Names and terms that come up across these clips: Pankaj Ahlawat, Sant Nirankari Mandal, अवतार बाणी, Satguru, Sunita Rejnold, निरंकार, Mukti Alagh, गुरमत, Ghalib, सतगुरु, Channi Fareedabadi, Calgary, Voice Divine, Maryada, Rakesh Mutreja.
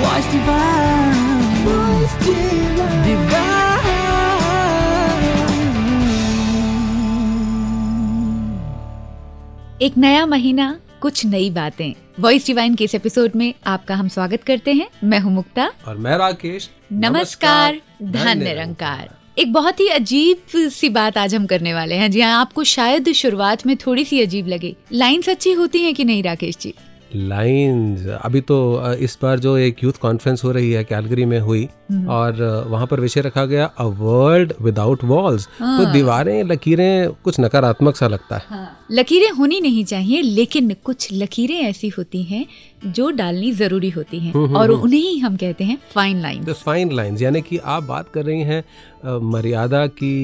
Voice Divine. एक नया महीना, कुछ नई बातें। वॉइस डिवाइन के इस एपिसोड में आपका हम स्वागत करते हैं। मैं हूँ मुक्ता और मैं राकेश। नमस्कार, धन निरंकार। एक बहुत ही अजीब सी बात आज हम करने वाले हैं। जी हाँ, आपको शायद शुरुआत में थोड़ी सी अजीब लगे। लाइन्स अच्छी होती हैं कि नहीं राकेश जी? लाइन्स अभी तो इस बार जो एक यूथ कॉन्फ्रेंस हो रही है कैलगरी में हुई, और वहाँ पर विषय रखा गया अ वर्ल्ड विदाउट वॉल्स। तो दीवारें, लकीरें, कुछ नकारात्मक सा लगता है। लकीरें होनी नहीं चाहिए, लेकिन कुछ लकीरें ऐसी होती हैं जो डालनी जरूरी होती हैं, और उन्हें ही हम कहते हैं फाइन लाइन्स। फाइन लाइन्स यानी कि आप बात कर रही हैं मर्यादा की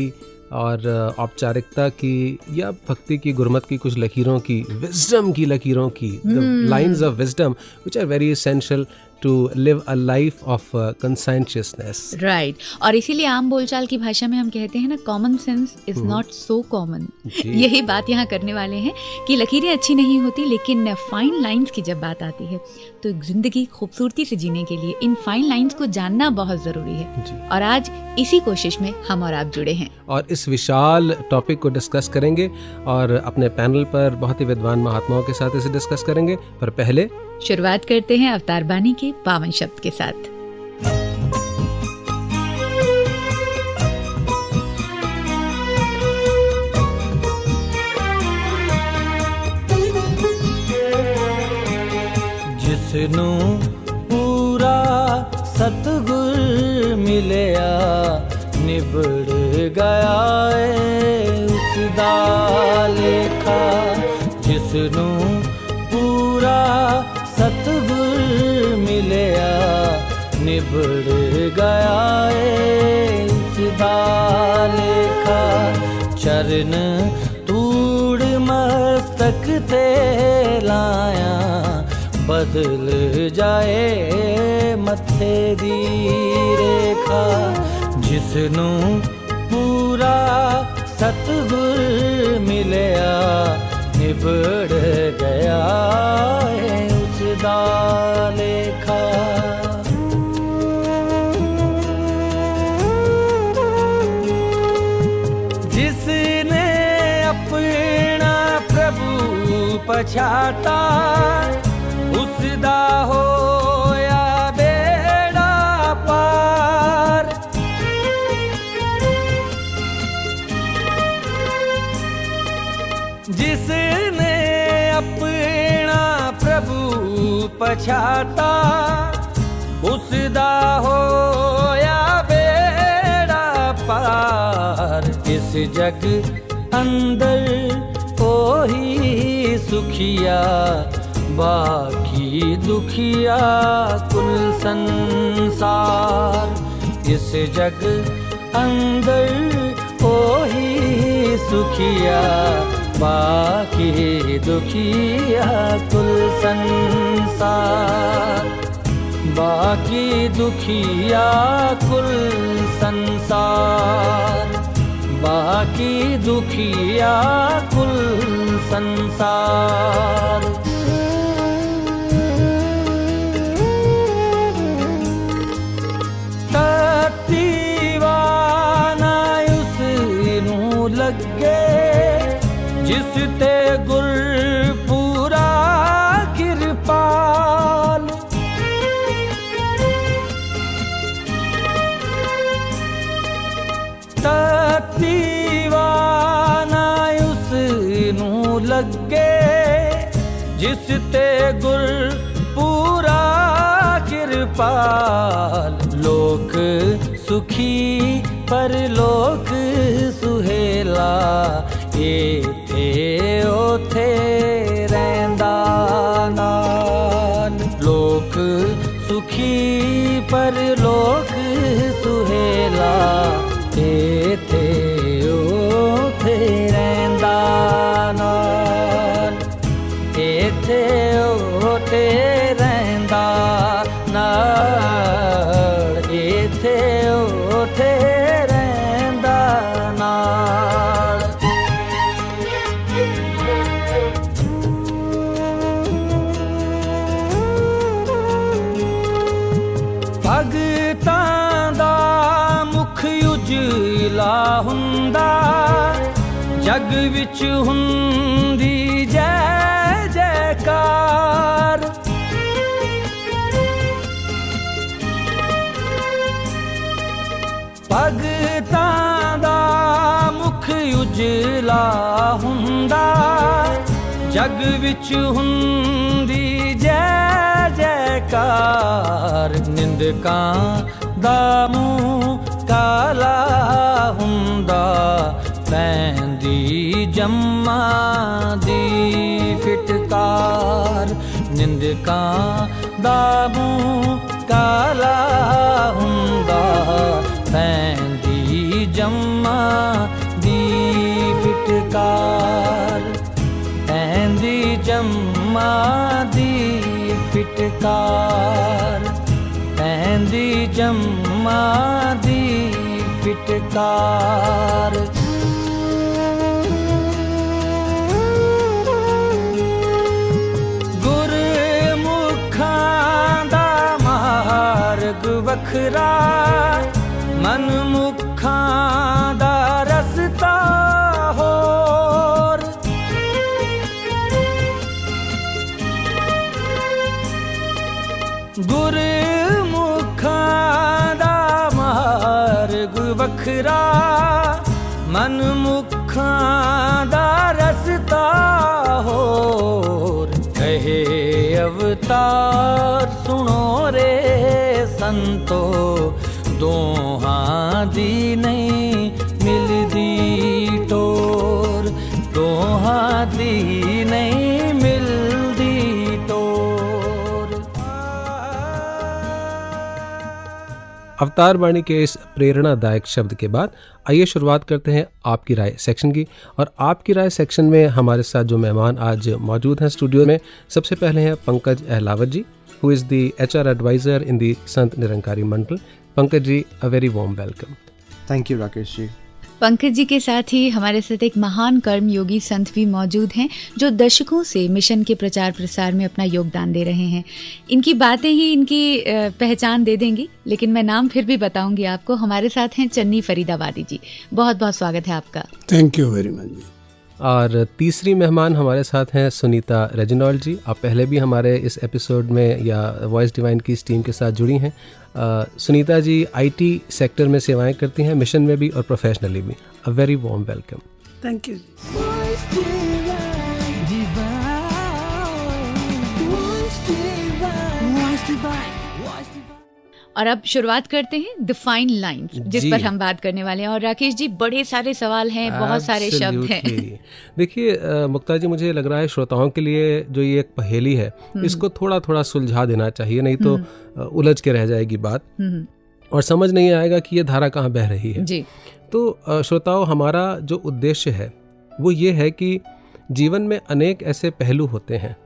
और औपचारिकता की, या भक्ति की, गुरमत की कुछ लकीरों की, विजडम की लकीरों की, the lines of wisdom which are very essential to live a life of consciousness. Right, और इसीलिए आम बोलचाल की भाषा में हम कहते हैं ना, common sense is not so common. यही बात यहाँ करने वाले हैं कि लकीरें अच्छी नहीं होती, लेकिन फाइन लाइन्स की जब बात आती है तो जिंदगी खूबसूरती से जीने के लिए इन फाइन लाइन्स को जानना बहुत जरूरी है। और आज इसी कोशिश में हम और आप जुड़े हैं और इस विशाल टॉपिक को डिस्कस करेंगे, और अपने पैनल पर बहुत ही विद्वान महात्माओं के साथ इसे डिस्कस करेंगे। पर पहले शुरुआत करते हैं अवतार बानी के पावन शब्द के साथ। जिसनु पूरा सतगुर मिलया, निबड़ गया उसदा लेखा। जिसनु पूरा सतगुर मिलया, निबड़ गया उसदा लेखा। चरण तूड़ मस्तक ते लाया, बदल जाए मथे दी रेखा। जिसनु पूरा सतगुर मिलया, निबड़ गया उसदा लेखा। जिसने अपना प्रभु पछाता, उसदा होया बेड़ा पार। जिसने अपना प्रभु पछाता, उसदा होया बेड़ा पार। इस जग अंदर ओही सुखिया, बाकी दुखिया कुल संसार। इस जग अंदर ओही सुखिया, बाकी दुखिया कुल संसार। बाकी दुखिया कुल संसार। बाकी दुखिया कुल संसार। जिसते गुर पूरा कृपाल। तती वाना उसनु लगे, जिसते गुर पूरा कृपाल। लोक सुखी पर लोक सुहेला, ये थे ओथे रैंदा नाल। लोक सुखी पर लोक सुहेला, ये थे ओथे रैंदा नाल। ये थे ओथे रैंदा नाल। ये थे ओथे रैंदा नाल। हुंदा जग विच हुंदी जय जयकार। भगतां दा मुख उजला हुंदा जग विच हुंदी जय जयकार। निंदकां दा मूंह काला हुंदा पैंदी जम्मा दी फिटकार। निंदकां दा मूंह काला हुंदा पैंदी जम्मा दी फिटकार। पैंदी जम्मा दी फिटकार। पैंदी जम्मा दी फिटकार। गुरमुखां दा मार्ग वखरा मनमुखां दा रस्ता होर। गुरमुखां दा मार्ग वखरा मनमुखां दा रस्ता होर। कहे अवतार सुनो रे संतो दोहां दी नहीं मिलदी टोर। दोहां दी नहीं मिलदी टोर। अवतार बाणी के इस प्रेरणादायक शब्द के बाद आइए शुरुआत करते हैं आपकी राय सेक्शन की। और आपकी राय सेक्शन में हमारे साथ जो मेहमान आज मौजूद हैं स्टूडियो में, सबसे पहले हैं पंकज अहलावत जी, who is the HR advisor in the Sant Nirankari Mandal. Pankaj ji, a very warm welcome. Thank you, Rakesh ji. Pankaj ji के साथ ही हमारे साथ एक महान कर्मयोगी संत भी मौजूद हैं जो दशकों से मिशन के प्रचार प्रसार में अपना योगदान दे रहे हैं। इनकी बातें ही इनकी पहचान दे देंगी, लेकिन मैं नाम फिर भी बताऊंगी आपको। हमारे साथ हैं चन्नी फरीदाबादी जी, बहुत बहुत स्वागत है आपका। Thank you very much ji. और तीसरी मेहमान हमारे साथ हैं सुनीता रेजनॉल्ड जी। आप पहले भी हमारे इस एपिसोड में या वॉइस डिवाइन की इस टीम के साथ जुड़ी हैं। सुनीता जी आईटी सेक्टर में सेवाएं करती हैं, मिशन में भी और प्रोफेशनली भी। A very warm welcome. Thank you. और अब शुरुआत करते हैं द फाइन लाइंस, जिस पर हम बात करने वाले हैं। और राकेश जी, बड़े सारे सवाल हैं, बहुत सारे शब्द हैं। देखिए मुक्ता जी, मुझे लग रहा है श्रोताओं के लिए जो ये एक पहेली है इसको थोड़ा थोड़ा सुलझा देना चाहिए, नहीं तो उलझ के रह जाएगी बात और समझ नहीं आएगा कि ये धारा कहाँ बह रही है जी। तो श्रोताओं, हमारा जो उद्देश्य है वो ये है कि जीवन में अनेक ऐसे पहलू होते हैं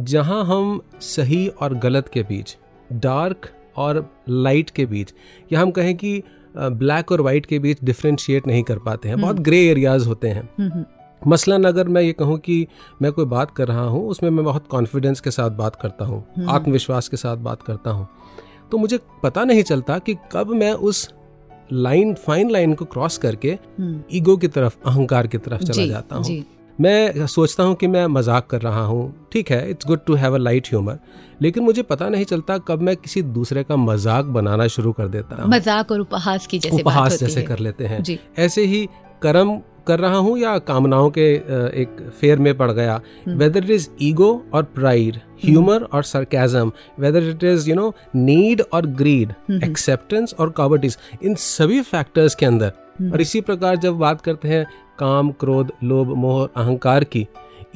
जहाँ हम सही और गलत के बीच, डार्क और लाइट के बीच, या हम कहें कि ब्लैक और वाइट के बीच डिफ्रेंशिएट नहीं कर पाते हैं। बहुत ग्रे एरियाज होते हैं। मसलन अगर मैं ये कहूँ कि मैं कोई बात कर रहा हूँ, उसमें मैं बहुत कॉन्फिडेंस के साथ बात करता हूँ, आत्मविश्वास के साथ बात करता हूँ, तो मुझे पता नहीं चलता कि कब मैं उस लाइन, फाइन लाइन को क्रॉस करके ईगो की तरफ, अहंकार की तरफ चला जाता हूँ। मैं सोचता हूँ कि मैं मजाक कर रहा हूँ, ठीक है, it's good to have a light humour, लेकिन मुझे पता नहीं चलता कब मैं किसी दूसरे का मजाक बनाना शुरू कर देता हूँ। मजाक और उपहास की जैसे बात होती है। जैसे कर लेते हैं। ऐसे ही कर्म कर रहा हूँ या कामनाओं के एक फेर में पड़ गया। वेदर इट इज ईगो और प्राइड, ह्यूमर और sarcasm, whether it is you know need और ग्रीड, एक्सेप्टेंस और कॉवर्डिस, इन सभी फैक्टर्स के अंदर। और इसी प्रकार जब बात करते हैं काम, क्रोध, लोभ, मोह, अहंकार की,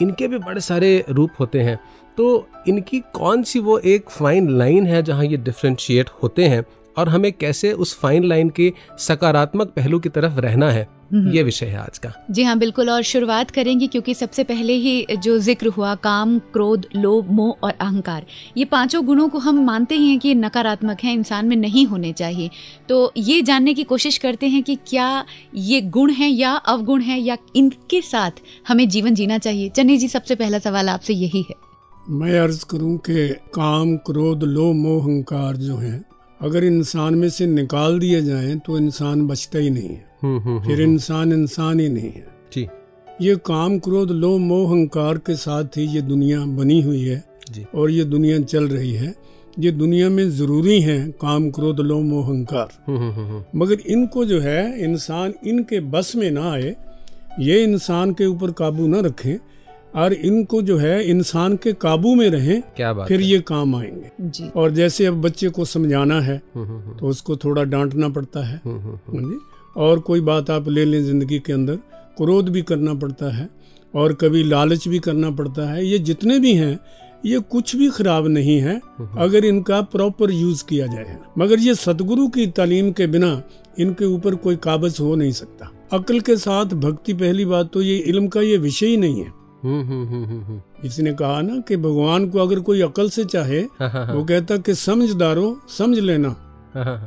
इनके भी बड़े सारे रूप होते हैं। तो इनकी कौन सी वो एक फाइन लाइन है जहाँ ये डिफ्रेंशिएट होते हैं, और हमें कैसे उस फाइन लाइन के सकारात्मक पहलू की तरफ रहना है, ये विषय है आज का। जी हाँ, बिल्कुल। और शुरुआत करेंगे क्योंकि सबसे पहले ही जो जिक्र हुआ, काम, क्रोध, लोभ, मोह और अहंकार, ये पांचों गुणों को हम मानते ही हैं कि नकारात्मक हैं, इंसान में नहीं होने चाहिए। तो ये जानने की कोशिश करते हैं कि क्या ये गुण हैं या अवगुण हैं, या इनके साथ हमें जीवन जीना चाहिए। चन्नी जी, सबसे पहला सवाल आपसे यही है। मैं अर्ज करूँ कि काम, क्रोध, लोभ, मोह, अहंकार जो है अगर इंसान में से निकाल दिए जाएं तो इंसान बचता ही नहीं है। फिर इंसान इंसान ही नहीं है जी। ये काम क्रोध लोभ मोह अहंकार के साथ ही ये दुनिया बनी हुई है जी। और ये दुनिया चल रही है। ये दुनिया में जरूरी है काम क्रोध लोभ मोह अहंकार, मगर इनको जो है इंसान इनके बस में ना आए, ये इंसान के ऊपर काबू ना रखें और इनको जो है इंसान के काबू में रहें, क्या बात फिर है? ये काम आएंगे जी। और जैसे अब बच्चे को समझाना है तो उसको थोड़ा डांटना पड़ता है जी। और कोई बात आप ले लें जिंदगी के अंदर, क्रोध भी करना पड़ता है और कभी लालच भी करना पड़ता है। ये जितने भी हैं ये कुछ भी खराब नहीं है अगर इनका प्रॉपर यूज किया जाए, मगर ये सतगुरु की तालीम के बिना इनके ऊपर कोई काबज हो नहीं सकता। अक्ल के साथ भक्ति, पहली बात तो ये इल्म का ये विषय ही नहीं है। इसने कहा ना कि भगवान को अगर कोई अक्ल से चाहे वो कहता कि समझदारो समझ लेना,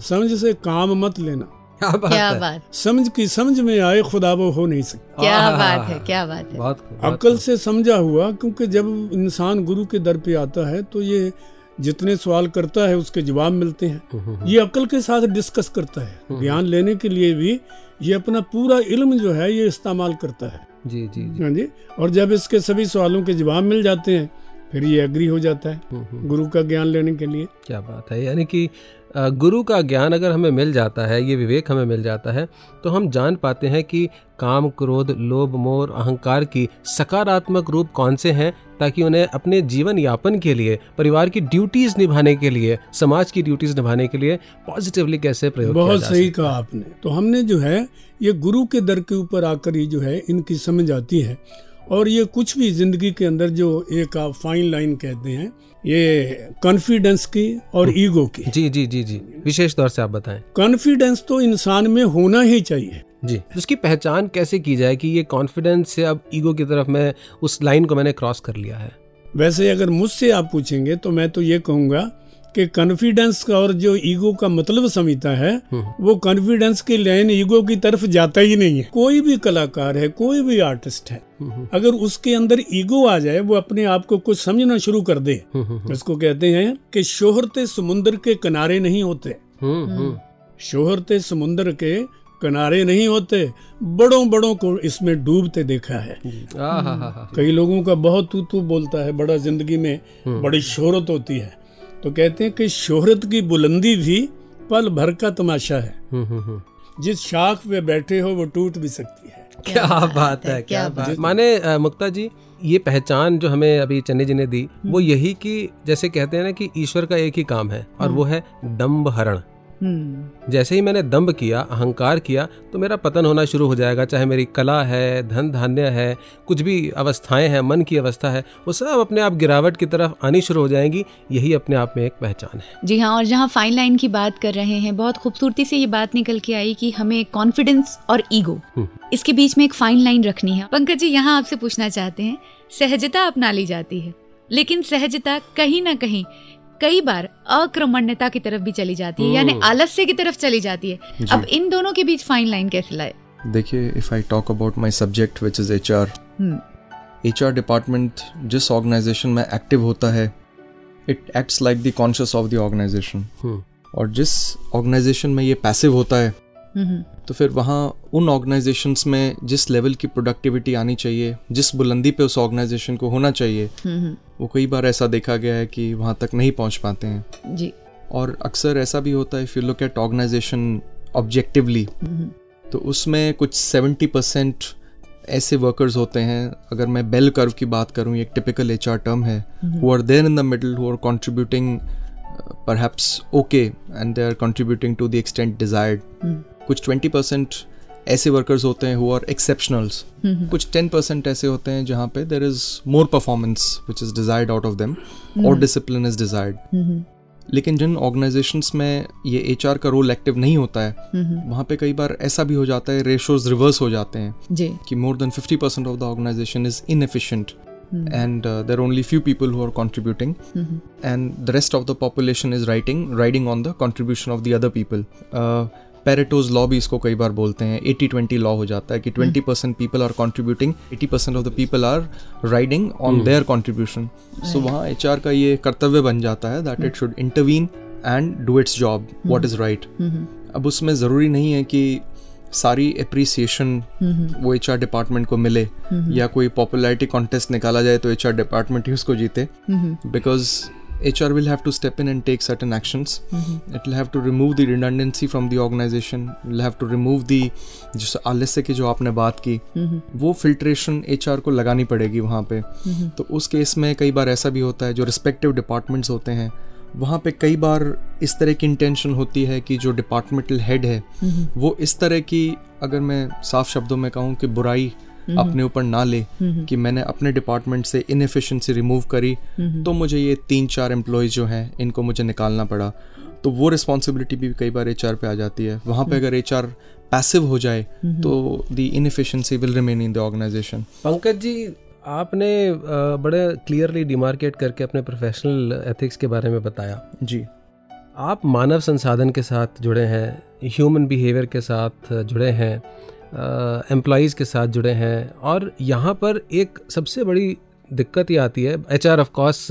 समझ से काम मत लेना। क्या बात, क्या है? बात समझ की समझ में आए खुदा वो हो नहीं सकता। क्या बात है, क्या बात है। अक्ल से समझा हुआ, क्योंकि जब इंसान गुरु के दर पे आता है तो ये जितने सवाल करता है उसके जवाब मिलते हैं। ये अक्ल के साथ डिस्कस करता है, ज्ञान लेने के लिए भी ये अपना पूरा इल्म जो है ये इस्तेमाल करता है जी जी जी, जी। और जब इसके सभी सवालों के जवाब मिल जाते हैं फिर ये एग्री हो जाता है गुरु का ज्ञान लेने के लिए। क्या बात है। यानी कि गुरु का ज्ञान अगर हमें मिल जाता है, ये विवेक हमें मिल जाता है, तो हम जान पाते हैं कि काम क्रोध लोभ मोह अहंकार की सकारात्मक रूप कौन से हैं, ताकि उन्हें अपने जीवन यापन के लिए, परिवार की ड्यूटीज निभाने के लिए, समाज की ड्यूटीज निभाने के लिए पॉजिटिवली कैसे प्रयोग किया जा सकता है। बहुत सही कहा आपने। तो हमने जो है ये गुरु के दर के ऊपर आकर ही जो है इनकी समझ आती है। और ये कुछ भी ज़िंदगी के अंदर जो एक आप फाइन लाइन कहते हैं, ये कॉन्फिडेंस की और ईगो की। जी जी जी जी, विशेष तौर से आप बताएं। कॉन्फिडेंस तो इंसान में होना ही चाहिए जी। उसकी पहचान कैसे की जाए कि ये कॉन्फिडेंस से अब ईगो की तरफ मैं उस लाइन को मैंने क्रॉस कर लिया है? वैसे अगर मुझसे आप पूछेंगे तो मैं तो ये कहूँगा कि कॉन्फिडेंस का और जो ईगो का मतलब समझता है वो कॉन्फिडेंस की लाइन ईगो की तरफ जाता ही नहीं है। कोई भी कलाकार है, कोई भी आर्टिस्ट है, अगर उसके अंदर ईगो आ जाए, वो अपने आप को कुछ समझना शुरू कर दे, उसको कहते हैं कि शोहरते समुंदर के किनारे नहीं होते, शोहरते समुंदर के किनारे नहीं होते, बड़ों बड़ों को इसमें डूबते देखा है। कई लोगों का बहुत तू तू बोलता है, बड़ा जिंदगी में बड़ी शोहरत होती है, तो कहते हैं कि शोहरत की बुलंदी भी पल भर का तमाशा है, जिस शाख पे बैठे हो वो टूट भी सकती है। क्या बात है, क्या बात। माने मुक्ता जी, ये पहचान जो हमें अभी चन्नी जी ने दी वो यही कि जैसे कहते हैं ना कि ईश्वर का एक ही काम है और वो है दम्भ हरण। जैसे ही मैंने दम्भ किया, अहंकार किया, तो मेरा पतन होना शुरू हो जाएगा। चाहे मेरी कला है, धन धान्य है, कुछ भी अवस्थाएं हैं, मन की अवस्था है, वो सब अपने आप गिरावट की तरफ आनी शुरू हो जाएंगी। यही अपने आप में एक पहचान है जी हाँ। और जहाँ फाइन लाइन की बात कर रहे हैं, बहुत खूबसूरती से ये बात निकल के आई कि हमें कॉन्फिडेंस और ईगो, इसके बीच में एक फाइन लाइन रखनी है। पंकज जी, यहाँ आपसे पूछना चाहते हैं, सहजता अपना ली जाती है, लेकिन सहजता कहीं ना कहीं कई बार अक्रमण्यता की तरफ भी चली जाती है, यानी आलस्य की तरफ चली जाती है। अब इन दोनों के बीच फाइन लाइन कैसे लाए? देखिए, if I talk about my subject which is HR, HR department जिस ऑर्गेनाइजेशन में एक्टिव होता है, it acts like the conscious of the organisation, और जिस ऑर्गेनाइजेशन में ये पैसिव होता है तो फिर वहाँ उन ऑर्गेनाइजेशंस में जिस लेवल की प्रोडक्टिविटी आनी चाहिए, जिस बुलंदी पे उस ऑर्गेनाइजेशन को होना चाहिए, वो कई बार ऐसा देखा गया है कि वहाँ तक नहीं पहुँच पाते हैं जी। और अक्सर ऐसा भी होता है, if you look at organisation objectively, तो उसमें कुछ 70% ऐसे वर्कर्स होते हैं, अगर मैं बेल कर्व की बात करूँ, एक टिपिकल एचआर टर्म है, who are there in the middle, who are contributing perhaps okay and they are contributing to the extent desired. कुछ 20% ऐसे वर्कर्स होते हैं हु आर एक्सेप्शनल्स, कुछ 10% ऐसे होते हैं जहाँ पे there is more performance which is desired out of them और डिसिप्लिन इज डिजायर्ड। लेकिन जिन ऑर्गेनाइजेशंस में ये एचआर का रोल एक्टिव नहीं होता है वहाँ पे कई बार ऐसा भी हो जाता है, रेशियोज रिवर्स हो जाते हैं कि more than 50% of the organisation is inefficient and there are only few people who are contributing and the rest of the population is riding on the contribution of the other people. Pareto's law भी इसको कई बार बोलते हैं, 80-20 law हो जाता है कि 20% people are contributing, 80% of the people are riding on their contribution. So वहाँ HR का ये कर्तव्य बन जाता है that it should intervene and do its job what is right. अब उसमें ज़रूरी नहीं है कि सारी अप्रिसिएशन वो एचआर डिपार्टमेंट को मिले या कोई पॉपुलैरिटी कॉन्टेस्ट निकाला जाए तो एचआर डिपार्टमेंट ही उसको जीते, because HR will have to step in and take certain actions. Mm-hmm. It will have to remove the redundancy from the organization. It will have to remove the जिस आलस्य की जो आपने बात की वो फिल्ट्रेशन HR को लगानी पड़ेगी वहाँ पे. तो उस केस में कई बार ऐसा भी होता है जो रिस्पेक्टिव डिपार्टमेंट्स होते हैं वहाँ पे कई बार इस तरह की इंटेंशन होती है कि जो डिपार्टमेंटल हेड है वो इस तरह की, अगर मैं साफ शब्दों में कहूँ कि बुराई अपने ऊपर ना ले कि मैंने अपने डिपार्टमेंट से इनएफिशिएंसी रिमूव करी तो मुझे ये 3-4 एम्प्लॉयज जो हैं इनको मुझे निकालना पड़ा. तो वो रिस्पॉन्सिबिलिटी भी कई बार एचआर पे आ जाती है. वहाँ पे अगर एचआर पैसिव हो जाए तो the inefficiency will remain in the organisation. Pankaj ji, आपने बड़े क्लियरली डिमार्केट करके अपने प्रोफेशनल एथिक्स के बारे में बताया. जी, आप मानव संसाधन के साथ जुड़े हैं, ह्यूमन बिहेवियर के साथ जुड़े हैं, एम्प्लॉइज़ के साथ जुड़े हैं, और यहाँ पर एक सबसे बड़ी दिक्कत ये आती है, HR of course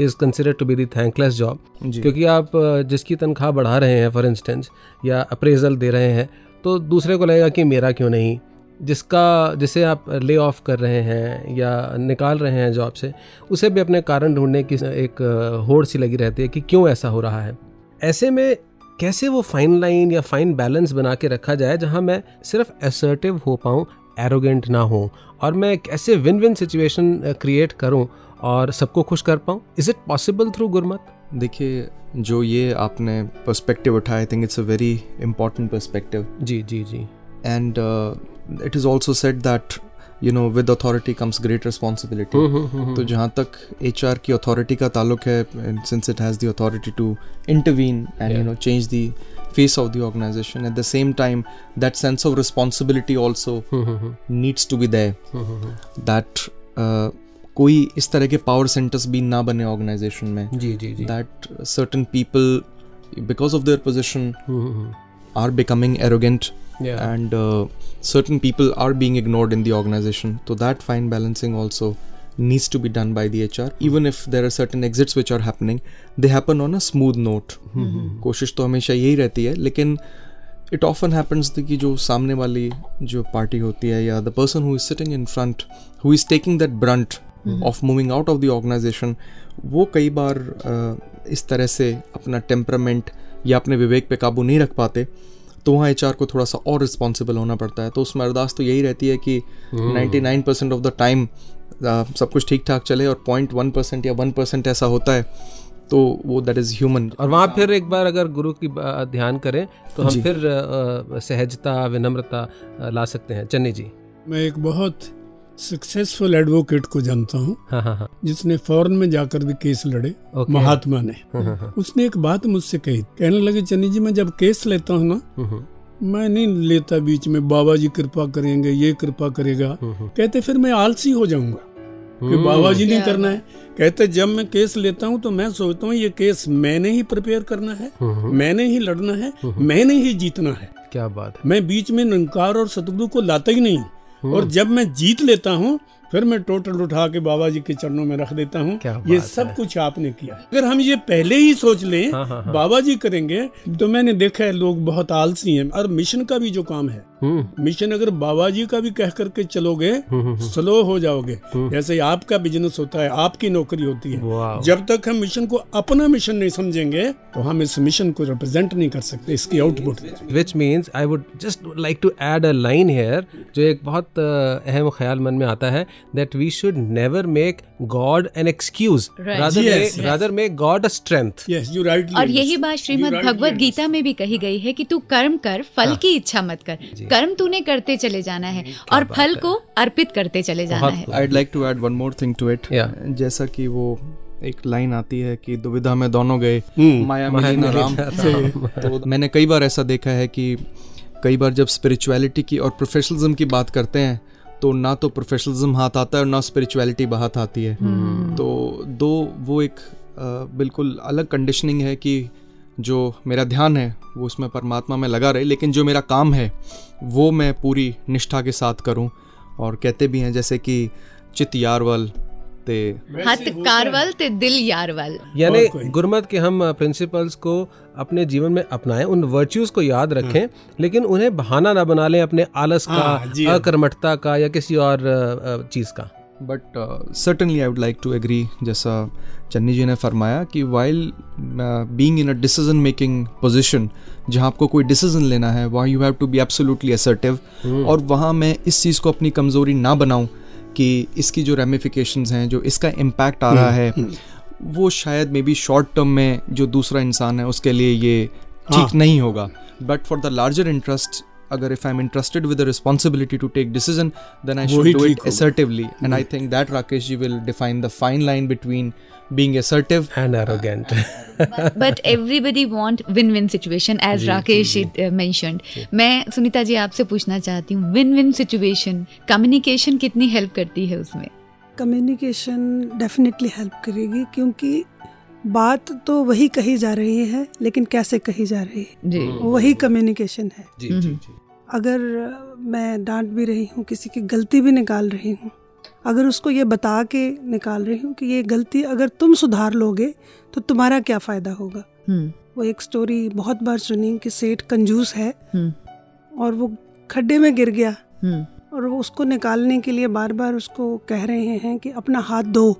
is considered to be the thankless job, क्योंकि आप जिसकी तनख्वाह बढ़ा रहे हैं फॉर इंस्टेंस या अप्रेजल दे रहे हैं तो दूसरे को लगेगा कि मेरा क्यों नहीं, जिसका जिसे आप ले ऑफ कर रहे हैं या निकाल रहे हैं जॉब से उसे भी अपने कारण ढूंढने की एक होड़ सी लगी रहती है कि क्यों ऐसा हो रहा है. ऐसे में कैसे वो फाइन लाइन या फाइन बैलेंस बना के रखा जाए जहां मैं सिर्फ असर्टिव हो पाऊं, एरोगेंट ना हो, और मैं कैसे विन विन सिचुएशन क्रिएट करूं और सबको खुश कर पाऊं. Is it possible through गुरमत? देखिए, जो ये आपने पर्सपेक्टिव उठाया, I think it's a very important perspective. जी जी जी. And it is also said that you know with authority comes great responsibility. तो जहाँ तक एच आर की अथॉरिटी का ताल्लुक है, since it has the authority to intervene and you know change the face of the organisation, at the same time that sense of responsibility also needs to be there, that कोई इस तरह के power centres भी ना बने organisation में, that certain people because of their position are becoming arrogant, and certain people are being ignored in the organization. So that fine balancing also needs to be done by the HR. Even if there are certain exits which are happening, they happen on a smooth note. कोशिश तो हमेशा यही रहती है, लेकिन it often happens कि जो सामने वाली जो पार्टी होती है या the person who is sitting in front, who is taking that brunt of moving out of the organization, वो कई बार इस तरह से अपना temperament या अपने विवेक पे काबू नहीं रख पाते, तो वहाँ एचआर को थोड़ा सा और रिस्पॉन्सिबल होना पड़ता है. तो उसमें अरदास तो यही रहती है कि 99% ऑफ द टाइम सब कुछ ठीक ठाक चले, और 0.1% या 1% ऐसा होता है तो वो दैट इज़ ह्यूमन. और वहाँ फिर एक बार अगर गुरु की ध्यान करें तो हम फिर सहजता, विनम्रता ला सकते हैं. चन्नी जी, मैं एक बहुत सक्सेसफुल एडवोकेट को जानता हूँ. हाँ. जिसने फॉरेन में जाकर भी केस लड़े. Okay. महात्मा ने. हाँ. उसने एक बात मुझसे कही, कहने लगे चन्नी जी मैं जब केस लेता हूँ ना, मैं नहीं लेता बीच में बाबा जी कृपा करेंगे, ये कृपा करेगा. कहते फिर मैं आलसी हो जाऊंगा कि बाबा जी ने करना है. कहते जब मैं केस लेता हूँ तो मैं सोचता हूँ ये केस मैंने ही प्रिपेयर करना है, मैंने ही लड़ना है, मैंने ही जीतना है. क्या बात है. मैं बीच में निरंकार और सतगुरु को लाता ही नहीं, और जब मैं जीत लेता हूँ फिर मैं टोटल उठा के बाबा जी के चरणों में रख देता हूँ. ये सब है? कुछ आपने किया. अगर हम ये पहले ही सोच लें बाबा जी करेंगे, तो मैंने देखा है लोग बहुत आलसी हैं. और मिशन का भी जो काम है, मिशन अगर बाबा जी का भी कह करके चलोगे स्लो हो जाओगे. जैसे आपका बिजनेस होता है, आपकी नौकरी होती है, जब तक हम मिशन को अपना मिशन नहीं समझेंगे तो हम इस मिशन को रिप्रेजेंट नहीं कर सकते, इसकी output. Which means I would just like to add a line here, जो एक बहुत अहम ख्याल मन में आता है, that we should never make God an excuse, right. rather make God a strength. Yes, you rightly. और यही बात श्रीमद् भगवत गीता में भी कही गई है कि तू कर्म कर, फल की इच्छा मत कर. कर्म तूने करते चले जाना है और फल को अर्पित करते चले जाना है. I'd like to add one more thing to it. जैसा कि वो एक लाइन आती है कि दुविधा में दोनों गए, माया मिली न राम. तो मैंने कई बार ऐसा देखा है कि कई बार जब स्पिरिचुअलिटी की और प्रोफेशनलिज्म की बात करते हैं तो ना तो प्रोफेशनलिज्म हाथ आता है और ना स्पिरिचुअलिटी हाथ आती है. तो दो वो एक बिल्कुल अलग कंडीशनिंग है कि जो मेरा ध्यान है वो उसमें परमात्मा में लगा रहे, लेकिन जो मेरा काम है वो मैं पूरी निष्ठा के साथ करूं. और कहते भी हैं जैसे कि चित यारवल ते हत कारवाल ते दिल यारवाल। यानी गुरमत के हम प्रिंसिपल्स को अपने जीवन में अपनाएं, उन वर्च्यूज को याद रखें, लेकिन उन्हें बहाना ना बना लें अपने आलस का, अकर्मठता का या किसी और चीज़ का। But certainly I would like to agree, जैसा चन्नी जी ने फरमाया कि while being in a decision making position, जहाँ आपको कोई डिसीजन लेना है, वहाँ you have to be absolutely assertive. और वहाँ मैं इस चीज़ को अपनी कमज़ोरी ना बनाऊँ कि इसकी जो रेमिफिकेशंस हैं, जो इसका इम्पैक्ट आ रहा है, वो शायद मे बी शॉर्ट टर्म में जो दूसरा इंसान है उसके लिए ये ठीक नहीं होगा, but for the larger interest, अगर if I am interested with the responsibility to take decision, then I should do it assertively, and I think that Rakesh ji will define the fine line between being assertive and arrogant. But everybody want win-win situation, as Rakesh mentioned. मैं सुनीता जी आपसे पूछना चाहती हूँ, win-win situation, communication कितनी help करती है उसमें? Communication definitely help करेगी, क्योंकि बात तो वही कही जा रही है, लेकिन कैसे कही जा रही है वही communication है। अगर मैं डांट भी रही हूँ किसी की, गलती भी निकाल रही हूँ, अगर उसको ये बता के निकाल रही हूँ कि ये गलती अगर तुम सुधार लोगे तो तुम्हारा क्या फ़ायदा होगा। वो एक स्टोरी बहुत बार सुनी कि सेठ कंजूस है और वो खड्डे में गिर गया और वो उसको निकालने के लिए बार बार उसको कह रहे हैं कि अपना हाथ दो,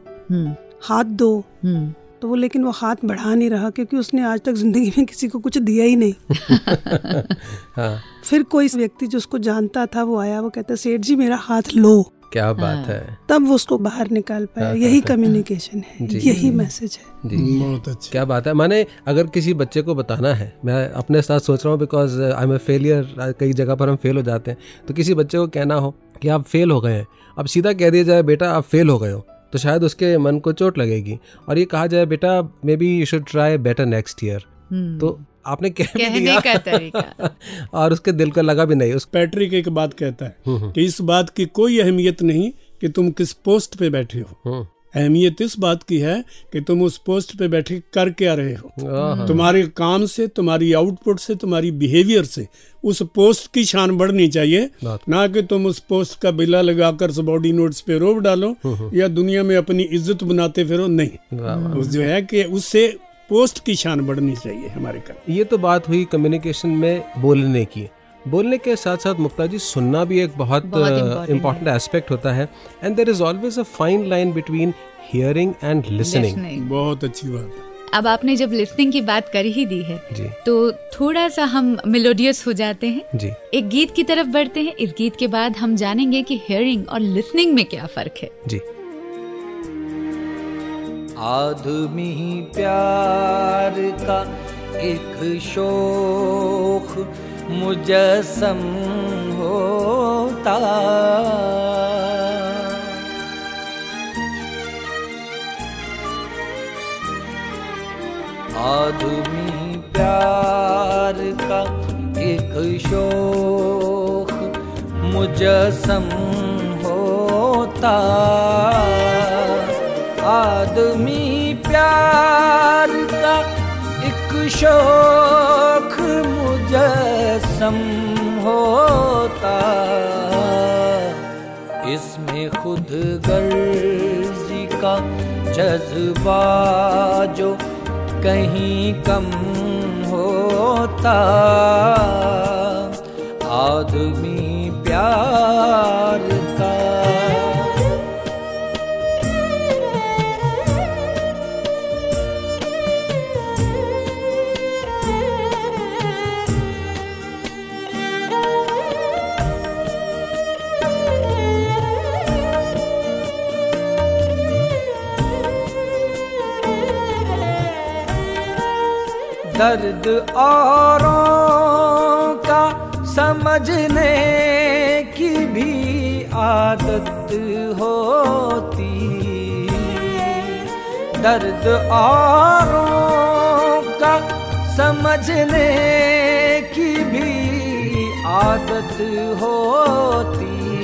हाथ दो, तो वो लेकिन वो हाथ बढ़ा नहीं रहा, क्योंकि उसने आज तक जिंदगी में किसी को कुछ दिया ही नहीं। फिर कोई व्यक्ति जो उसको जानता था वो आया, वो कहता सेठ जी मेरा हाथ लो, क्या बात है, तब वो उसको बाहर निकाल पाया। यही कम्युनिकेशन है, यही मैसेज है। बहुत अच्छा, क्या बात है। माने अगर किसी बच्चे को बताना है, मैं अपने साथ सोच रहा हूँ because I am a failure, कई जगह पर हम फेल हो जाते हैं, तो किसी बच्चे को कहना हो कि आप फेल हो गए हैं, अब सीधा कह दिया जाए बेटा आप फेल हो गए हो तो शायद उसके मन को चोट लगेगी, और ये कहा जाए बेटा maybe you should try better next year, तो आपने कहने का तरीका और उसके दिल को लगा भी नहीं। उस पैट्रिक एक बात कहता है कि इस बात की कोई अहमियत नहीं कि तुम किस पोस्ट पे बैठे हो, अहमियत इस बात की है कि तुम उस पोस्ट पे बैठे कर क्या रहे हो। तुम्हारे काम से, तुम्हारी आउटपुट से, तुम्हारी बिहेवियर से उस पोस्ट की शान बढ़नी चाहिए, ना कि तुम उस पोस्ट का बिला लगाकर सबऑर्डिनेट्स पे रोब डालो या दुनिया में अपनी इज्जत बनाते फिरो। नहीं, जो है कि उससे पोस्ट की शान बढ़नी चाहिए हमारे का। ये तो बात हुई कम्युनिकेशन में बोलने की, बोलने के साथ साथ मुक्ता जी सुनना भी एक बहुत इम्पोर्टेंट एस्पेक्ट होता है, and there is always a fine line between hearing and listening. बहुत अच्छी बात है। अब आपने जब लिसनिंग की बात कर ही दी है तो थोड़ा सा हम मेलोडियस हो जाते हैं, एक गीत की तरफ बढ़ते हैं। इस गीत के बाद हम जानेंगे कि हियरिंग और लिसनिंग में क्या फर्क है। जी। आदमी प्यार का एक शोख मुजस्सम होता, आदमी प्यार का एक शोख मुजस्सम होता, आदमी प्यार का एक शौक मुजस्सम होता, इसमें खुद गर्जी का जज्बा जो कहीं कम होता, आदमी प्यार का। दर्द औरों का समझने की भी आदत होती, दर्द औरों का समझने की भी आदत होती,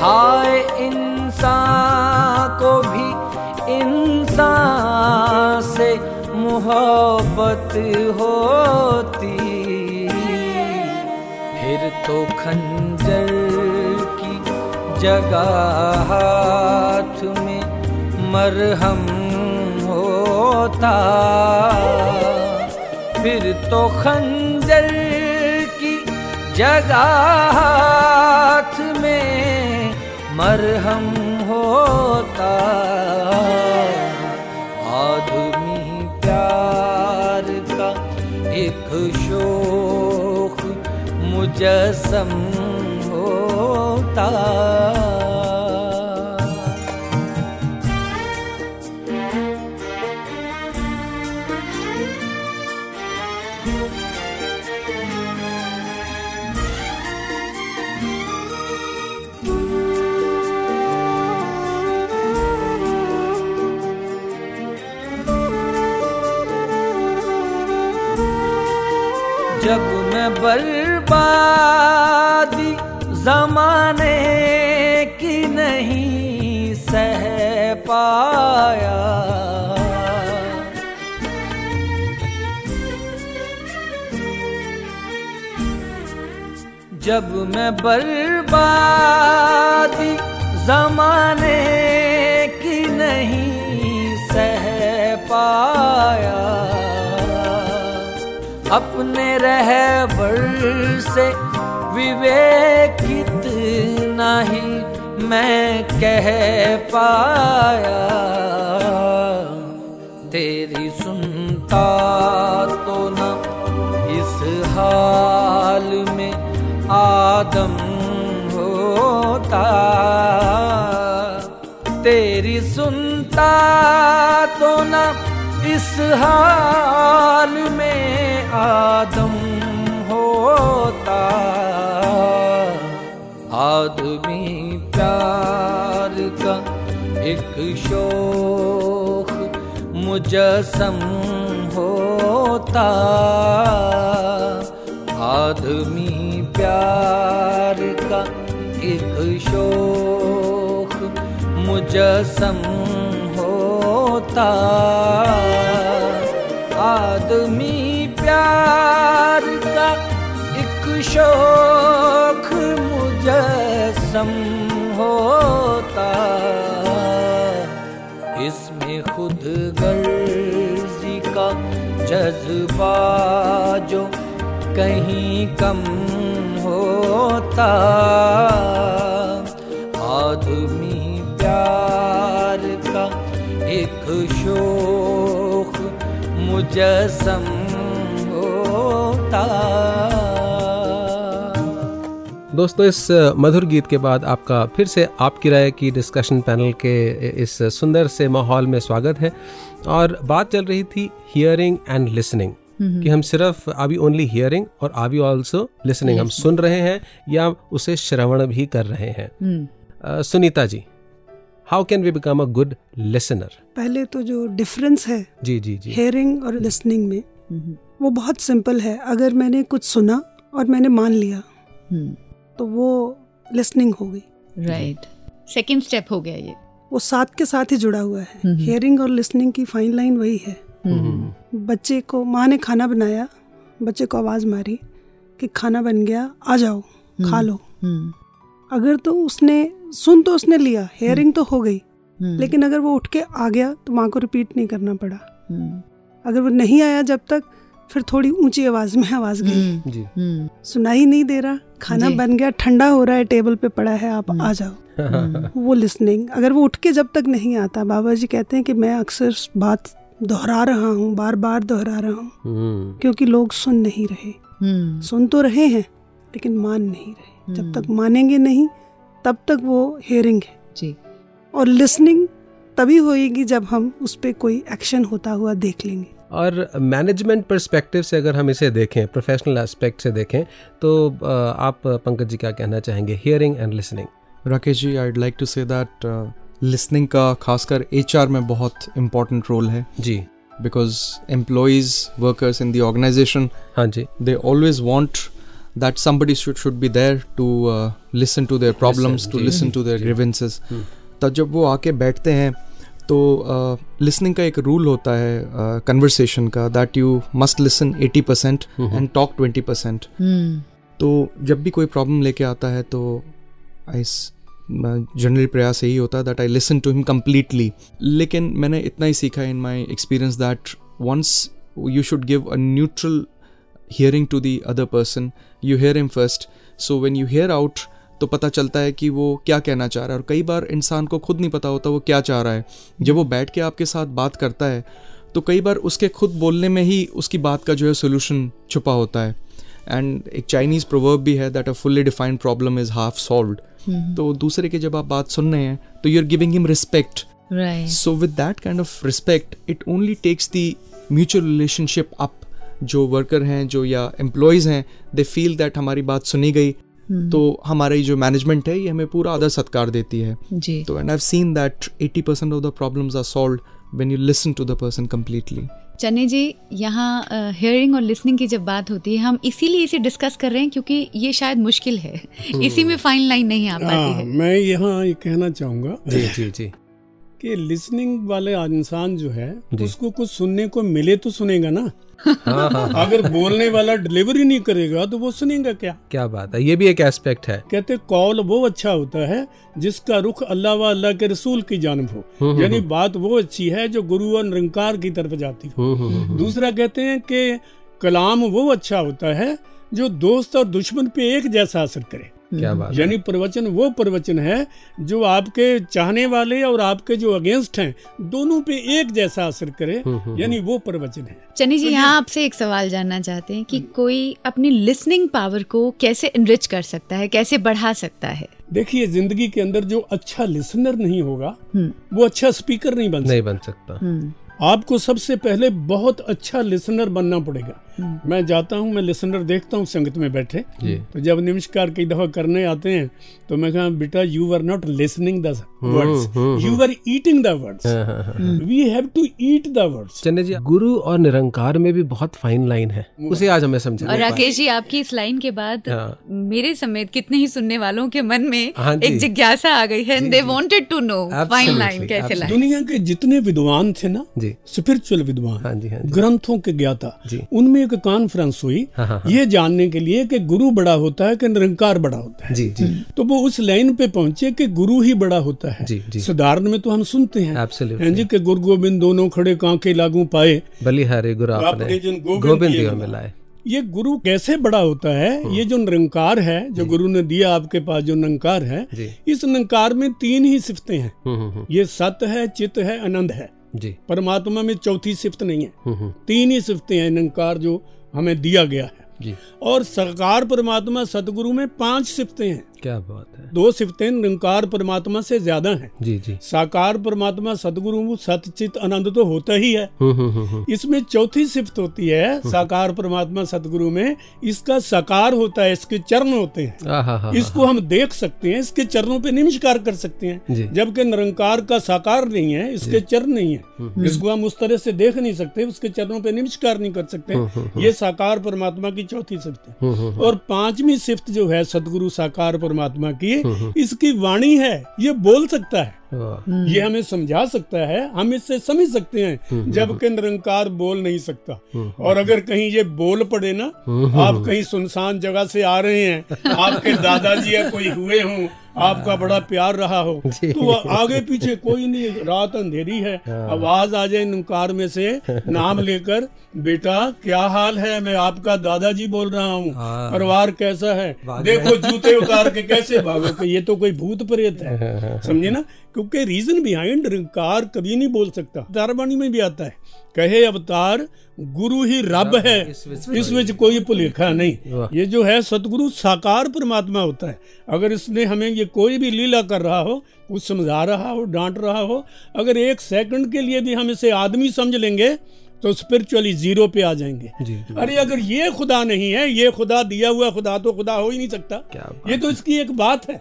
हाय इंसान को भी इंसान से मोहब्बत होती, फिर तो खंजर की जगा हाथ में मरहम होता, फिर तो खंजर की जगा हाथ में मरहम होता। आदमी प्यार का एक शोख मुजस्सम होता। जब मैं बर्बादी जमाने की नहीं सह पाया, जब मैं बर्बादी जमाने की नहीं सह पाया, अपने रहबर से विवेक इतना ही मैं कह पाया। तेरी सुनता तो न इस हाल में आदम होता, तेरी सुनता तो न इस हाल में आदम होता। आदमी प्यार का एक शोख मुजस्सम होता, आदमी प्यार का एक शोख मुजस्सम होता। आदमी प्यार का एक शौक मुजस्सम होता, इसमें खुद गर्जी का जज्बा जो कहीं कम होता। आदमी प्यार का एक शौक मुजस्सम होता। दोस्तों, इस मधुर गीत के बाद आपका फिर से आपकी राय की डिस्कशन पैनल के इस सुंदर से माहौल में स्वागत है। और बात चल रही थी हियरिंग एंड लिसनिंग कि हम सिर्फ अभी ओनली हियरिंग और अभी ऑल्सो लिसनिंग, हम सुन रहे हैं या उसे श्रवण भी कर रहे हैं। Sunita ji, how can we become a good listener? पहले तो जो डिफरेंस है जी हियरिंग और लिसनिंग में वो बहुत सिंपल है। अगर मैंने कुछ सुना और मैंने मान लिया तो वो लिसनिंग हो गई, राइट, सेकंड स्टेप हो गया। ये वो साथ के साथ ही जुड़ा हुआ है। हियरिंग और लिसनिंग की फाइन लाइन वही है। बच्चे को माँ ने खाना बनाया, बच्चे को आवाज मारी कि खाना बन गया, आ जाओ खा लो। अगर तो उसने सुन तो उसने लिया, हियरिंग तो हो गई, लेकिन अगर वो उठ के आ गया तो माँ को रिपीट नहीं करना पड़ा। अगर वो नहीं आया जब तक, फिर थोड़ी ऊंची आवाज में आवाज गई, सुनाई नहीं दे रहा, खाना बन गया, ठंडा हो रहा है, टेबल पे पड़ा है, आप आ जाओ, वो लिसनिंग। अगर वो उठ के जब तक नहीं आता, बाबा जी कहते हैं कि मैं अक्सर बात दोहरा रहा हूँ, बार बार दोहरा रहा हूँ, क्योंकि लोग सुन नहीं रहे। सुन तो रहे हैं लेकिन मान नहीं रहे। जब तक मानेंगे नहीं तब तक वो हियरिंग है जी। और लिसनिंग तभी होएगी जब हम उस पर कोई एक्शन होता हुआ देख लेंगे। और मैनेजमेंट पर्सपेक्टिव से अगर हम इसे देखें, प्रोफेशनल एस्पेक्ट से देखें, तो आप पंकज जी क्या कहना चाहेंगे hearing and listening? Rakesh ji, I would like to say that listening का खासकर एचआर में बहुत इम्पोर्टेंट रोल है जी, because employees, workers in the organisation, हाँ जी, they always want that somebody should be there to listen to their problems, to listen to their grievances. तब जब वो आके बैठते हैं तो listening का एक rule होता है conversation का, that you must listen 80% and talk 20%. तो जब भी कोई problem लेके आता है तो I जनरली प्रयास यही होता that I listen to him completely. लेकिन मैंने इतना ही सीखा in my experience that once you should give a neutral hearing to the other person. You hear him first, so when you hear out तो पता चलता है कि वो क्या कहना चाह रहा है. और कई बार इंसान को खुद नहीं पता होता वो क्या चाह रहा है. जब वो बैठ के आपके साथ बात करता है तो कई बार उसके खुद बोलने में ही उसकी बात का जो है सोल्यूशन छुपा होता है. एंड एक चाइनीज़ प्रोवर्ब भी है that a fully defined problem is half solved. तो दूसरे के जब आप बात सुन रहे हैं तो you are giving him respect. So with that kind of respect it only takes the mutual relationship up. जो वर्कर हैं जो या एम्प्लॉयज़ हैं दे फील दैट हमारी बात सुनी गई. तो हमारी जो मैनेजमेंट है ये हमें पूरा आदर सत्कार देती है. तो and I have seen that 80% of the problems are solved when you listen to the person completely. Channi ji, यहाँ हियरिंग और लिसनिंग की जब बात होती है हम इसीलिए इसे डिस्कस कर रहे हैं क्योंकि ये शायद मुश्किल है. इसी में फाइन लाइन नहीं आ पाती है. मैं यहाँ ये कहना चाहूँगा जी जी जी कि लिसनिंग वाले इंसान जो है उसको कुछ सुनने को मिले तो सुनेगा ना. अगर बोलने वाला डिलीवरी नहीं करेगा तो वो सुनेगा क्या? क्या बात है, ये भी एक एस्पेक्ट है. कहते कॉल वो अच्छा होता है जिसका रुख अल्लाह व अल्लाह के रसूल की जानब हो, यानी बात वो अच्छी है जो गुरु और निरंकार की तरफ जाती हो. दूसरा कहते हैं कि कलाम वो अच्छा होता है जो दोस्त और दुश्मन पे एक जैसा असर करे. क्या बात, यानी प्रवचन वो प्रवचन है जो आपके चाहने वाले और आपके जो अगेंस्ट हैं दोनों पे एक जैसा असर करे, यानी वो प्रवचन है. चन्नी जी, यहाँ आपसे एक सवाल जानना चाहते हैं कि कोई अपनी लिसनिंग पावर को कैसे एनरिच कर सकता है, कैसे बढ़ा सकता है? देखिए, जिंदगी के अंदर जो अच्छा लिसनर नहीं होगा वो अच्छा स्पीकर नहीं बन सकता. आपको सबसे पहले बहुत अच्छा लिसनर बनना पड़ेगा. मैं जाता हूँ, मैं लिसनर देखता हूँ संगत में बैठे. तो जब नमस्कार कई दफा करने आते हैं तो मैं कहा, बेटा you are not listening the words, you are eating the words. We have to eat the words. Channi ji, गुरु और निरंकार में भी बहुत फाइन लाइन है, उसे आज हमें समझना. और राकेश जी, आपकी इस लाइन के बाद मेरे समेत कितने ही सुनने वालों के मन में एक जिज्ञासा आ गई है. They wanted to know fine line कैसे लाइन. दुनिया के जितने विद्वान थे ना, स्पिरिचुअल विद्वान, ग्रंथों के ज्ञाता, उनमें एक कॉन्फ्रेंस हुई ये जानने के लिए कि गुरु बड़ा होता है कि निरंकार बड़ा होता है. तो वो उस लाइन पे पहुंचे कि गुरु ही बड़ा होता है. सदार्थ में तो हम सुनते हैं जी के गुरु गोविंद दोनों खड़े कांके लागू पाए, बलिहारी गुरु आपने गोविंद मिलाए. ये गुरु कैसे बड़ा होता है? ये जो निरंकार है जो गुरु ने दिया आपके पास, जो निरंकार है, इस निरंकार में तीन ही सिफतें हैं. ये सत्य है, चित्त है, आनंद है. परमात्मा में चौथी सिफ्त नहीं है, तीन ही सिफ्तें हैं निरंकार जो हमें दिया गया है. और साकार परमात्मा सतगुरु में 5 सिफ्तें हैं. क्या बात है, 2 सिफ्तें निरंकार परमात्मा से ज्यादा हैं. साकार परमात्मा सतगुरु सतचित आनंद तो होता ही है, इसमें चौथी सिफ्त होती है साकार परमात्मा सतगुरु में. इसका साकार होता है, इसके चरण होते हैं, इसको हम देख सकते हैं, इसके चरणों पे नमस्कार कर सकते हैं. जबकि निरंकार का साकार नहीं है, इसके चरण नहीं है, इसको हम उस तरह से देख नहीं सकते, उसके चरणों पे नमस्कार नहीं कर सकते. ये साकार परमात्मा की चौथी सिफ्त है. और 5वीं सिफ्त जो है सतगुरु साकार परमात्मा की, इसकी वाणी है, ये बोल सकता है, ये हमें समझा सकता है, हम इससे समझ सकते हैं. जबकि निरंकार बोल नहीं सकता. और अगर कहीं ये बोल पड़े ना, आप कहीं सुनसान जगह से आ रहे हैं, आपके दादाजी या कोई हुए हों, आपका बड़ा प्यार रहा हो, तो आगे पीछे कोई नहीं, रात अंधेरी है, आवाज आ जाए निरंकार में से नाम लेकर, बेटा क्या हाल है, मैं आपका दादाजी बोल रहा हूँ, परिवार कैसा है, देखो जूते उतार के कैसे भागो, ये तो कोई भूत प्रेत है. समझे ना, क्योंकि रीजन बिहाइंड निरंकार कभी नहीं बोल सकता. अवतार बाणी में भी आता है, कहे अवतार गुरु ही रब है, इस विच कोई भुलेखा नहीं. ये जो है सतगुरु साकार परमात्मा होता है. अगर इसने हमें ये कोई भी लीला कर रहा हो, कुछ समझा रहा हो, डांट रहा हो, अगर 1 सेकंड के लिए भी हम इसे आदमी समझ लेंगे तो स्पिरिचुअली 0 पे आ जाएंगे. अरे अगर ये खुदा नहीं है, ये खुदा दिया हुआ खुदा तो खुदा हो ही नहीं सकता. ये तो इसकी एक बात है.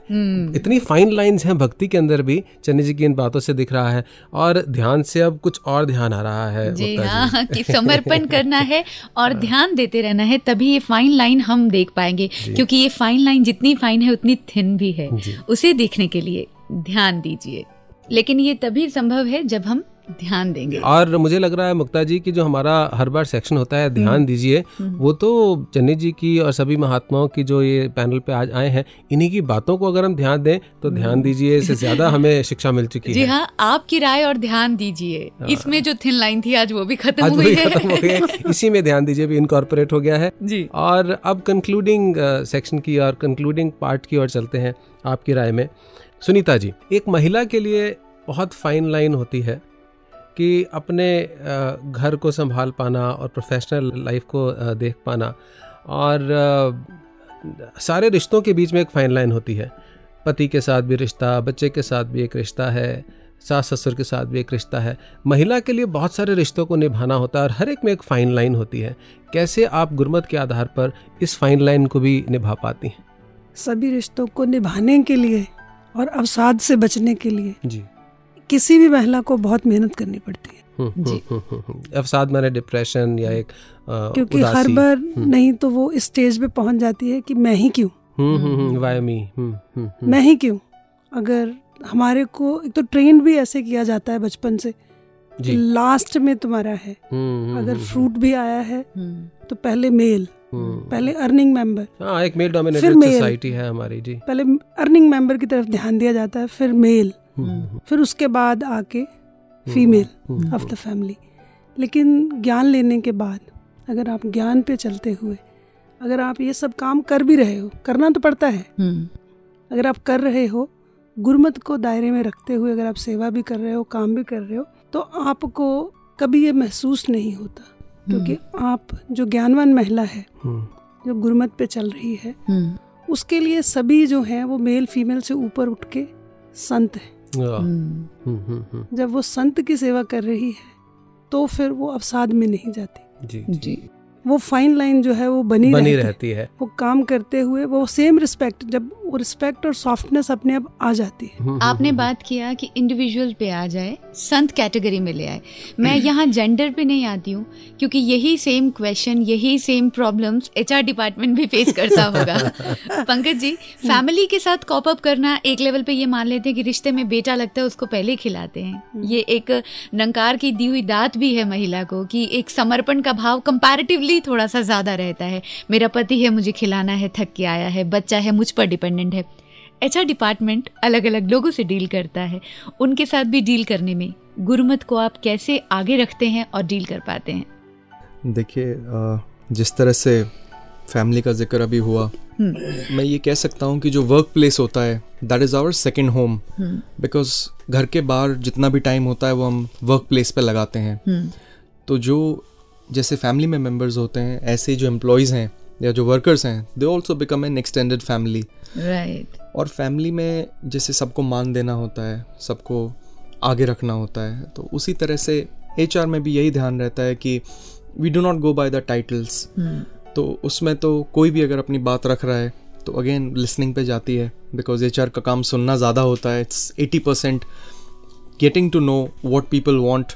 इतनी फाइन लाइंस हैं भक्ति के अंदर भी, चन्नी जी की इन बातों से दिख रहा है. और ध्यान से अब कुछ और ध्यान आ रहा है जी, हाँ, कि समर्पण करना है और ध्यान देते रहना है, तभी ये फाइन लाइन हम देख पाएंगे. क्योंकि ये फाइन लाइन जितनी फाइन है उतनी थिन भी है, उसे देखने के लिए ध्यान दीजिए. लेकिन ये तभी संभव है जब हम ध्यान देंगे। और मुझे लग रहा है मुक्ता जी की जो हमारा हर बार सेक्शन होता है ध्यान दीजिए, वो तो चन्नी जी की और सभी महात्माओं की जो ये पैनल पे आज आए हैं इन्हीं की बातों को अगर हम ध्यान दें तो ध्यान दीजिए इससे ज्यादा हमें शिक्षा मिल चुकी है। जी हाँ, आपकी राय और ध्यान दीजिए, इसमें जो थिन लाइन थी आज वो भी खत्म हुई है, इसी में ध्यान दीजिए भी इनकॉर्पोरेट हो गया है। और अब कंक्लूडिंग सेक्शन की और कंक्लूडिंग पार्ट की ओर चलते हैं। आपकी राय में सुनीता जी, एक महिला के लिए बहुत फाइन लाइन होती है कि अपने घर को संभाल पाना और प्रोफेशनल लाइफ को देख पाना, और सारे रिश्तों के बीच में एक फाइन लाइन होती है। पति के साथ भी रिश्ता, बच्चे के साथ भी एक रिश्ता है, सास ससुर के साथ भी एक रिश्ता है। महिला के लिए बहुत सारे रिश्तों को निभाना होता है और हर एक में एक फाइन लाइन होती है। कैसे आप गुरमत के आधार पर इस फाइन लाइन को भी निभा पाती हैं? सभी रिश्तों को निभाने के लिए और अवसाद से बचने के लिए जी किसी भी महिला को बहुत मेहनत करनी पड़ती है। अवसाद माने डिप्रेशन या एक क्योंकि हर बार नहीं तो वो इस स्टेज पे पहुंच जाती है कि मैं ही क्यों, वाई मी, मैं ही क्यों। अगर हमारे को एक तो ट्रेन भी ऐसे किया जाता है बचपन से, लास्ट में तुम्हारा है, अगर फ्रूट भी आया है तो पहले मेल, पहले अर्निंग मेंबर। हाँ, एक मेल डोमिनेटेड सोसाइटी है हमारी जी। पहले अर्निंग मेंबर की तरफ ध्यान दिया जाता है, फिर मेल, फिर उसके बाद आके फीमेल ऑफ द फैमिली। लेकिन ज्ञान लेने के बाद अगर आप ज्ञान पे चलते हुए अगर आप ये सब काम कर भी रहे हो, करना तो पड़ता है, अगर आप कर रहे हो गुरमत को दायरे में रखते हुए, अगर आप सेवा भी कर रहे हो, काम भी कर रहे हो, तो आपको कभी ये महसूस नहीं होता क्योंकि आप जो ज्ञानवान महिला है जो गुरमत पे चल रही है उसके लिए सभी जो हैं वो मेल फीमेल से ऊपर उठ के संत है। जब वो संत की सेवा कर रही है तो फिर वो अवसाद में नहीं जाती। जी जी, वो फाइन लाइन जो है वो बनी रहती है। वो काम करते हुए वो सेम रिस्पेक्ट, जब वो रिस्पेक्ट और सॉफ्टनेस अपने आप आ जाती है। आपने बात किया कि इंडिविजुअल पे आ जाए, संत कैटेगरी में ले आए। मैं यहाँ जेंडर पे नहीं आती हूँ क्योंकि यही सेम क्वेश्चन, यही सेम प्रॉब्लम्स एचआर डिपार्टमेंट भी फेस करता होगा। पंकज जी, फैमिली के साथ कॉप अप करना एक लेवल पे ये मान लेते हैं कि रिश्ते में बेटा लगता है उसको पहले खिलाते हैं, ये एक नंकार की दी हुई दात भी है महिला को कि एक समर्पण का भाव कंपैरेटिवली थोड़ा सा ज्यादा रहता है। मेरा पति है, मुझे खिलाना है, थक के आया है, बच्चा है, मुझ पर डिपेंडेंट है। एचआर डिपार्टमेंट अलग अलग लोगों से डील करता है, उनके साथ भी डील करने में गुरमत को आप कैसे आगे रखते हैं और डील कर पाते हैं? देखिए, जिस तरह से फैमिली का जिक्र अभी हुआ, मैं ये कह सकता हूँ कि जो वर्क प्लेस होता है that is our second home, because घर के बाहर जितना भी टाइम होता है वो हम वर्क प्लेस पे लगाते हैं। तो जो जैसे फैमिली में मेंबर्स होते हैं ऐसे जो एम्प्लॉयज़ हैं या जो वर्कर्स हैं they also become an extended family, right. और फैमिली में जैसे सबको मान देना होता है, सबको आगे रखना होता है, तो उसी तरह से एचआर में भी यही ध्यान रहता है कि we do not go by the titles. तो उसमें तो कोई भी अगर अपनी बात रख रहा है तो अगेन लिसनिंग पे जाती है, बिकॉज एचआर का काम सुनना ज़्यादा होता है। It's 80% getting to know what people want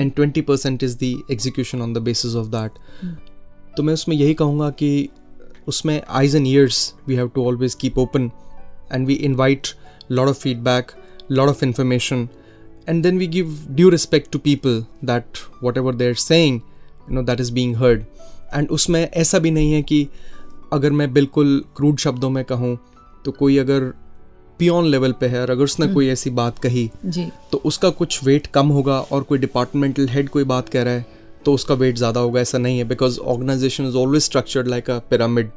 and 20% is the execution on the basis of that. तो मैं उसमें यही कहूँगा कि उसमें eyes and ears we have to always keep open and we invite lot of feedback, lot of information and then we give due respect to people that whatever they are saying, you know, that is being heard. And उसमें ऐसा भी नहीं है कि अगर मैं बिल्कुल crude शब्दों में कहूँ तो कोई अगर पियोन लेवल पे है और अगर उसने कोई ऐसी बात कही तो उसका कुछ वेट कम होगा और कोई डिपार्टमेंटल हेड कोई बात कह रहा है तो उसका वेट ज़्यादा होगा, ऐसा नहीं है। Because organisation is always structured like a pyramid.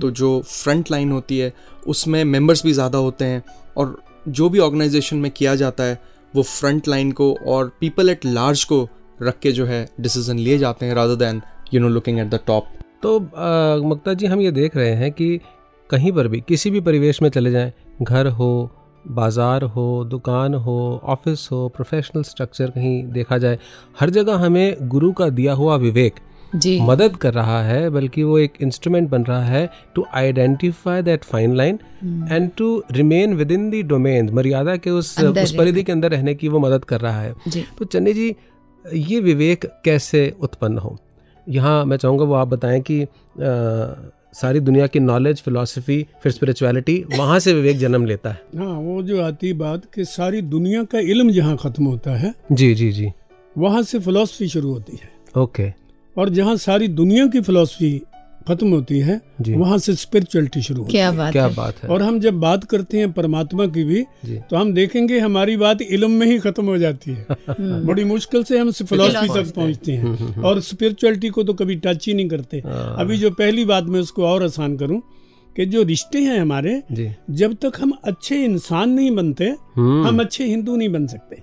तो जो फ्रंट लाइन होती है उसमें मेंबर्स भी ज़्यादा होते हैं और जो भी ऑर्गेनाइजेशन में किया जाता है वो फ्रंट लाइन को और पीपल एट लार्ज को रख के जो है डिसीजन लिए जाते हैं rather than you know looking at the top. तो मुक्ता जी, हम ये देख रहे हैं कि कहीं पर भी किसी भी परिवेश में चले जाएं, घर हो, बाज़ार हो, दुकान हो, ऑफिस हो, प्रोफेशनल स्ट्रक्चर कहीं देखा जाए, हर जगह हमें गुरु का दिया हुआ विवेक जी मदद कर रहा है, बल्कि वो एक इंस्ट्रूमेंट बन रहा है to identify that fine line and to remain within the domain, मर्यादा के उस परिधि के अंदर रहने की वो मदद कर रहा है। तो चन्नी जी, ये विवेक कैसे उत्पन्न हो, यहाँ मैं चाहूँगा वो आप बताएं कि सारी दुनिया की नॉलेज, फिलॉसफी, फिर स्पिरिचुअलिटी, वहाँ से विवेक जन्म लेता है। हाँ, वो जो आती बात कि सारी दुनिया का इल्म जहाँ खत्म होता है जी जी जी वहाँ से फिलॉसफी शुरू होती है। ओके। और जहाँ सारी दुनिया की फिलॉसफी खत्म होती है वहाँ से स्पिरिचुअलिटी शुरू होती है। क्या बात है। और हम जब बात करते हैं परमात्मा की भी तो हम देखेंगे हमारी बात इल्म में ही खत्म हो जाती है। बड़ी मुश्किल से हम फिलॉसफी तक पहुँचते हैं और स्पिरिचुअलिटी को तो कभी टच ही नहीं करते। अभी जो पहली बात मैं उसको और आसान करूँ कि जो रिश्ते हैं हमारे, जब तक हम अच्छे इंसान नहीं बनते हम अच्छे हिंदू नहीं बन सकते,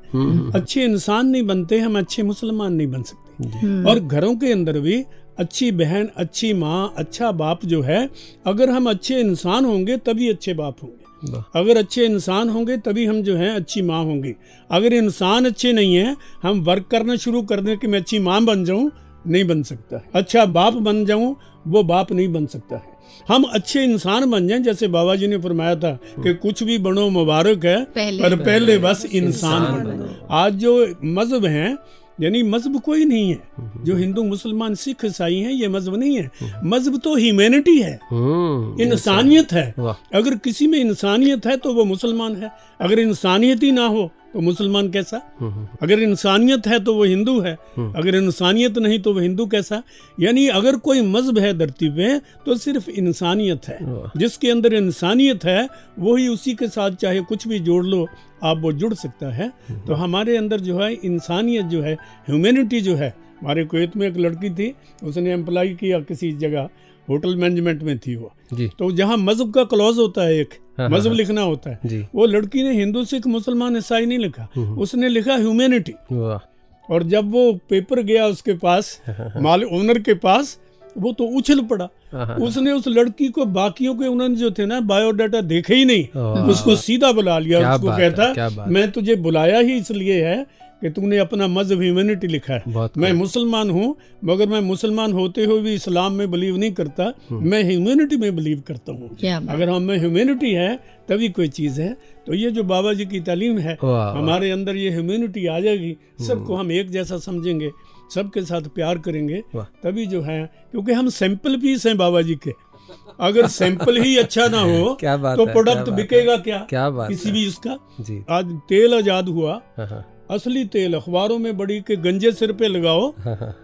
अच्छे इंसान नहीं बनते हम अच्छे मुसलमान नहीं बन सकते। और घरों के अंदर भी अच्छी बहन, अच्छी माँ, अच्छा बाप जो है, अगर हम अच्छे इंसान होंगे तभी अच्छे बाप होंगे, अगर अच्छे इंसान होंगे तभी हम जो है अच्छी माँ होंगी। अगर इंसान अच्छे नहीं है, हम वर्क करना शुरू कर दें कि मैं अच्छी माँ बन जाऊँ, नहीं बन सकता। अच्छा बाप बन जाऊँ, वो बाप नहीं बन सकता है। हम अच्छे इंसान बन जाएं, जैसे बाबा जी ने फरमाया था कि कुछ भी बनो मुबारक है, पर पहले बस इंसान बनो। आज जो मजहब हैं, यानी मजहब कोई नहीं है, जो हिंदू मुसलमान सिख ईसाई हैं, ये मजहब नहीं है। मजहब तो ह्यूमैनिटी है, इंसानियत है। अगर किसी में इंसानियत है तो वो मुसलमान है, अगर इंसानियत ही ना हो तो मुसलमान कैसा? अगर इंसानियत है तो वो हिंदू है, अगर इंसानियत नहीं तो वो हिंदू कैसा? यानी अगर कोई मजहब है धरती पे तो सिर्फ इंसानियत है। जिसके अंदर इंसानियत है वो ही उसी के साथ चाहे कुछ भी जोड़ लो, आप वो जुड़ सकता है। तो हमारे अंदर जो है इंसानियत जो है, ह्यूमैनिटी जो है, हमारे कुवैत में एक लड़की थी, उसने एम्प्लाई किया किसी जगह, होटल मैनेजमेंट में थी वो, तो जहाँ मजहब का क्लॉज होता है, एक मजहब लिखना होता है, वो लड़की ने हिंदू सिख मुसलमान ईसाई नहीं लिखा, उसने लिखा ह्यूमैनिटी। और जब वो पेपर गया उसके पास, माल ओनर के पास, वो तो उछल पड़ा। उसने उस लड़की को, बाकियों के उन्होंने जो थे ना बायोडाटा देखे ही नहीं, उसको सीधा बुला लिया। उसको कहता, मैं तुझे बुलाया ही इसलिए है कि तुमने अपना मजहब ह्यूमैनिटी लिखा है। मैं मुसलमान हूँ, मगर मैं मुसलमान होते हुए भी इस्लाम में बिलीव नहीं करता, मैं ह्यूमैनिटी में बिलीव करता हूँ। अगर हम में ह्यूमैनिटी है तभी कोई चीज़ है। तो ये जो बाबा जी की तालीम है, हमारे अंदर ये ह्यूमैनिटी आ जाएगी, सबको हम एक जैसा समझेंगे, सबके साथ प्यार करेंगे, तभी जो है, क्योंकि हम सैंपल पीस हैं बाबा जी के। अगर सैंपल ही अच्छा ना हो तो प्रोडक्ट बिकेगा क्या किसी भी उसका। आज तेल आजाद हुआ, असली तेल अखबारों में बड़ी के गंजे सिर पे लगाओ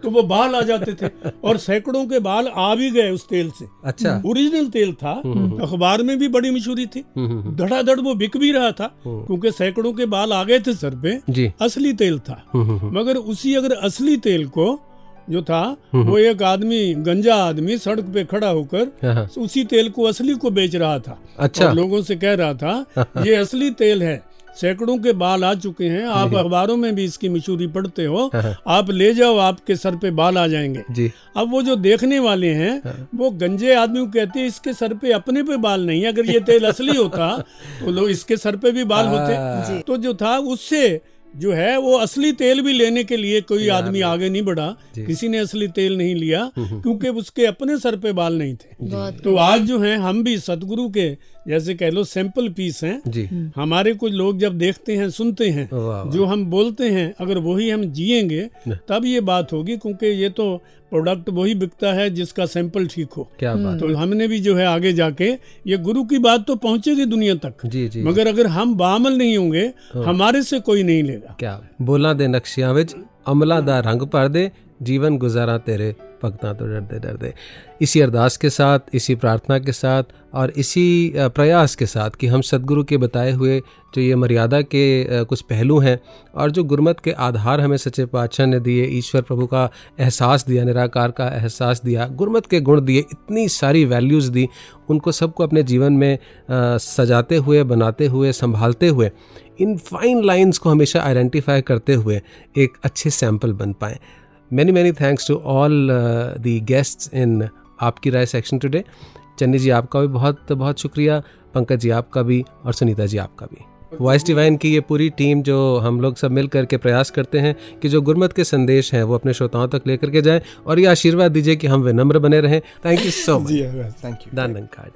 तो वो बाल आ जाते थे, और सैकड़ों के बाल आ भी गए उस तेल से। अच्छा, ओरिजिनल तेल था, अखबार में भी बड़ी मशहूरी थी, धड़ाधड़ वो बिक भी रहा था क्योंकि सैकड़ों के बाल आ गए थे सर पे, असली तेल था। मगर उसी अगर असली तेल को जो था वो एक आदमी, गंजा आदमी सड़क पे खड़ा होकर उसी तेल को, असली को बेच रहा था। अच्छा, और लोगों से कह रहा था ये असली तेल है, सैकड़ों के बाल आ चुके हैं, आप अखबारों में भी इसकी मशहूरी पढ़ते हो, आप ले जाओ, आपके सर पे बाल आ जाएंगे। अब वो जो देखने वाले हैं वो गंजे आदमी को कहते हैं, इसके सर पे अपने पे बाल नहीं है, अगर ये तेल असली होता तो लोग इसके सर पे भी बाल होते। तो जो था उससे जो है वो असली तेल भी लेने के लिए कोई आदमी आगे नहीं बढ़ा, किसी ने असली तेल नहीं लिया क्योंकि उसके अपने सर पे बाल नहीं थे। तो आज जो है हम भी सतगुरु के जैसे कह लो सैंपल पीस हैं। हमारे कुछ लोग जब देखते हैं, सुनते हैं, जो हम बोलते हैं अगर वही हम जिएंगे तब ये बात होगी, क्योंकि ये तो प्रोडक्ट वही बिकता है जिसका सैंपल ठीक हो। क्या बात। तो हमने भी जो है आगे जाके ये गुरु की बात तो पहुंचेगी दुनिया तक, मगर अगर हम बामल नहीं होंगे हमारे से कोई नहीं लेगा। क्या बोला दे नक्शियां विच अमला दा रंग भर दे, जीवन गुजारा तेरे भगतां तो डरदे डरदे। इसी अरदास के साथ, इसी प्रार्थना के साथ और इसी प्रयास के साथ कि हम सतगुरु के बताए हुए जो ये मर्यादा के कुछ पहलू हैं और जो गुरमत के आधार हमें सच्चे पातशाह ने दिए, ईश्वर प्रभु का एहसास दिया, निराकार का एहसास दिया, गुरमत के गुण दिए, इतनी सारी वैल्यूज़ दी, उनको सबको अपने जीवन में सजाते हुए, बनाते हुए, संभालते हुए, इन फाइन लाइन्स को हमेशा आइडेंटिफाई करते हुए एक अच्छे सैम्पल बन पाएँ। Many, many thanks to all the guests in आपकी राय सेक्शन टुडे। चन्नी जी आपका भी बहुत बहुत शुक्रिया, पंकज जी आपका भी, और सुनीता जी आपका भी। वॉइस डिवाइन की ये पूरी टीम जो हम लोग सब मिल करके प्रयास करते हैं कि जो गुरमत के संदेश हैं वो अपने श्रोताओं तक लेकर के जाएं, और ये आशीर्वाद दीजिए कि हम विनम्र बने रहें। Thank you so much. Thank you दानंकार।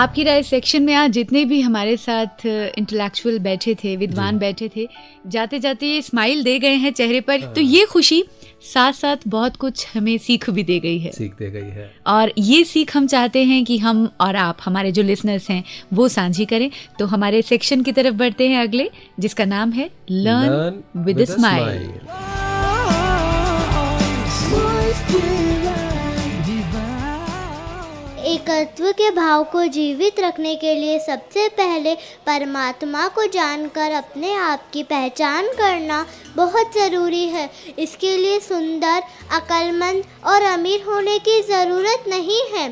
आपकी राय सेक्शन में आज जितने भी हमारे साथ इंटेलेक्चुअल बैठे थे, विद्वान बैठे थे, जाते जाते स्माइल दे गए हैं चेहरे पर, तो ये खुशी साथ साथ बहुत कुछ हमें सीख भी दे गई है, सीख दे गई है। और ये सीख हम चाहते हैं कि हम और आप, हमारे जो लिसनर्स हैं, वो साझी करें। तो हमारे सेक्शन की तरफ बढ़ते हैं अगले, जिसका नाम है लर्न विद अ स्माइल। एकत्व के भाव को जीवित रखने के लिए सबसे पहले परमात्मा को जानकर अपने आप की पहचान करना बहुत ज़रूरी है। इसके लिए सुंदर, अक्लमंद और अमीर होने की ज़रूरत नहीं है,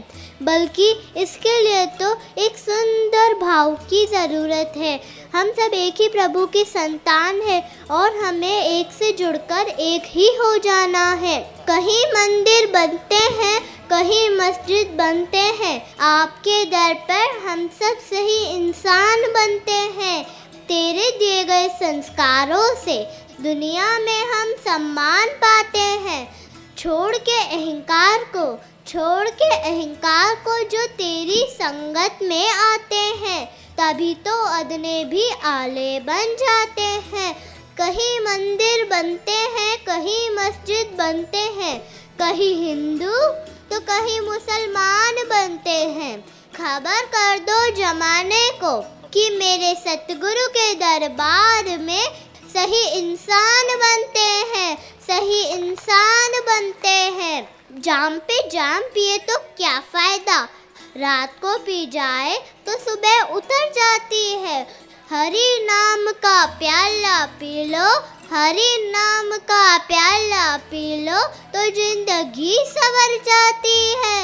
बल्कि इसके लिए तो एक सुंदर भाव की ज़रूरत है। हम सब एक ही प्रभु की संतान है और हमें एक से जुड़कर एक ही हो जाना है। कहीं मंदिर बनते हैं, कहीं मस्जिद बनते हैं, आपके दर पर हम सब सही इंसान बनते हैं। तेरे दिए गए संस्कारों से दुनिया में हम सम्मान पाते हैं। छोड़ के अहंकार को जो तेरी संगत में आते हैं, तभी तो अदने भी आले बन जाते हैं। कहीं मंदिर बनते हैं, कहीं मस्जिद बनते हैं, कहीं हिंदू तो कहीं मुसलमान बनते हैं। खबर कर दो जमाने को कि मेरे सतगुरु के दरबार में सही इंसान बनते हैं। जाम पे जाम पिए तो क्या फायदा, रात को पी जाए तो सुबह उतर जाती है। हरि नाम का प्याला पी लो, हरि नाम का प्याला पी लो तो जिंदगी सवर जाती है,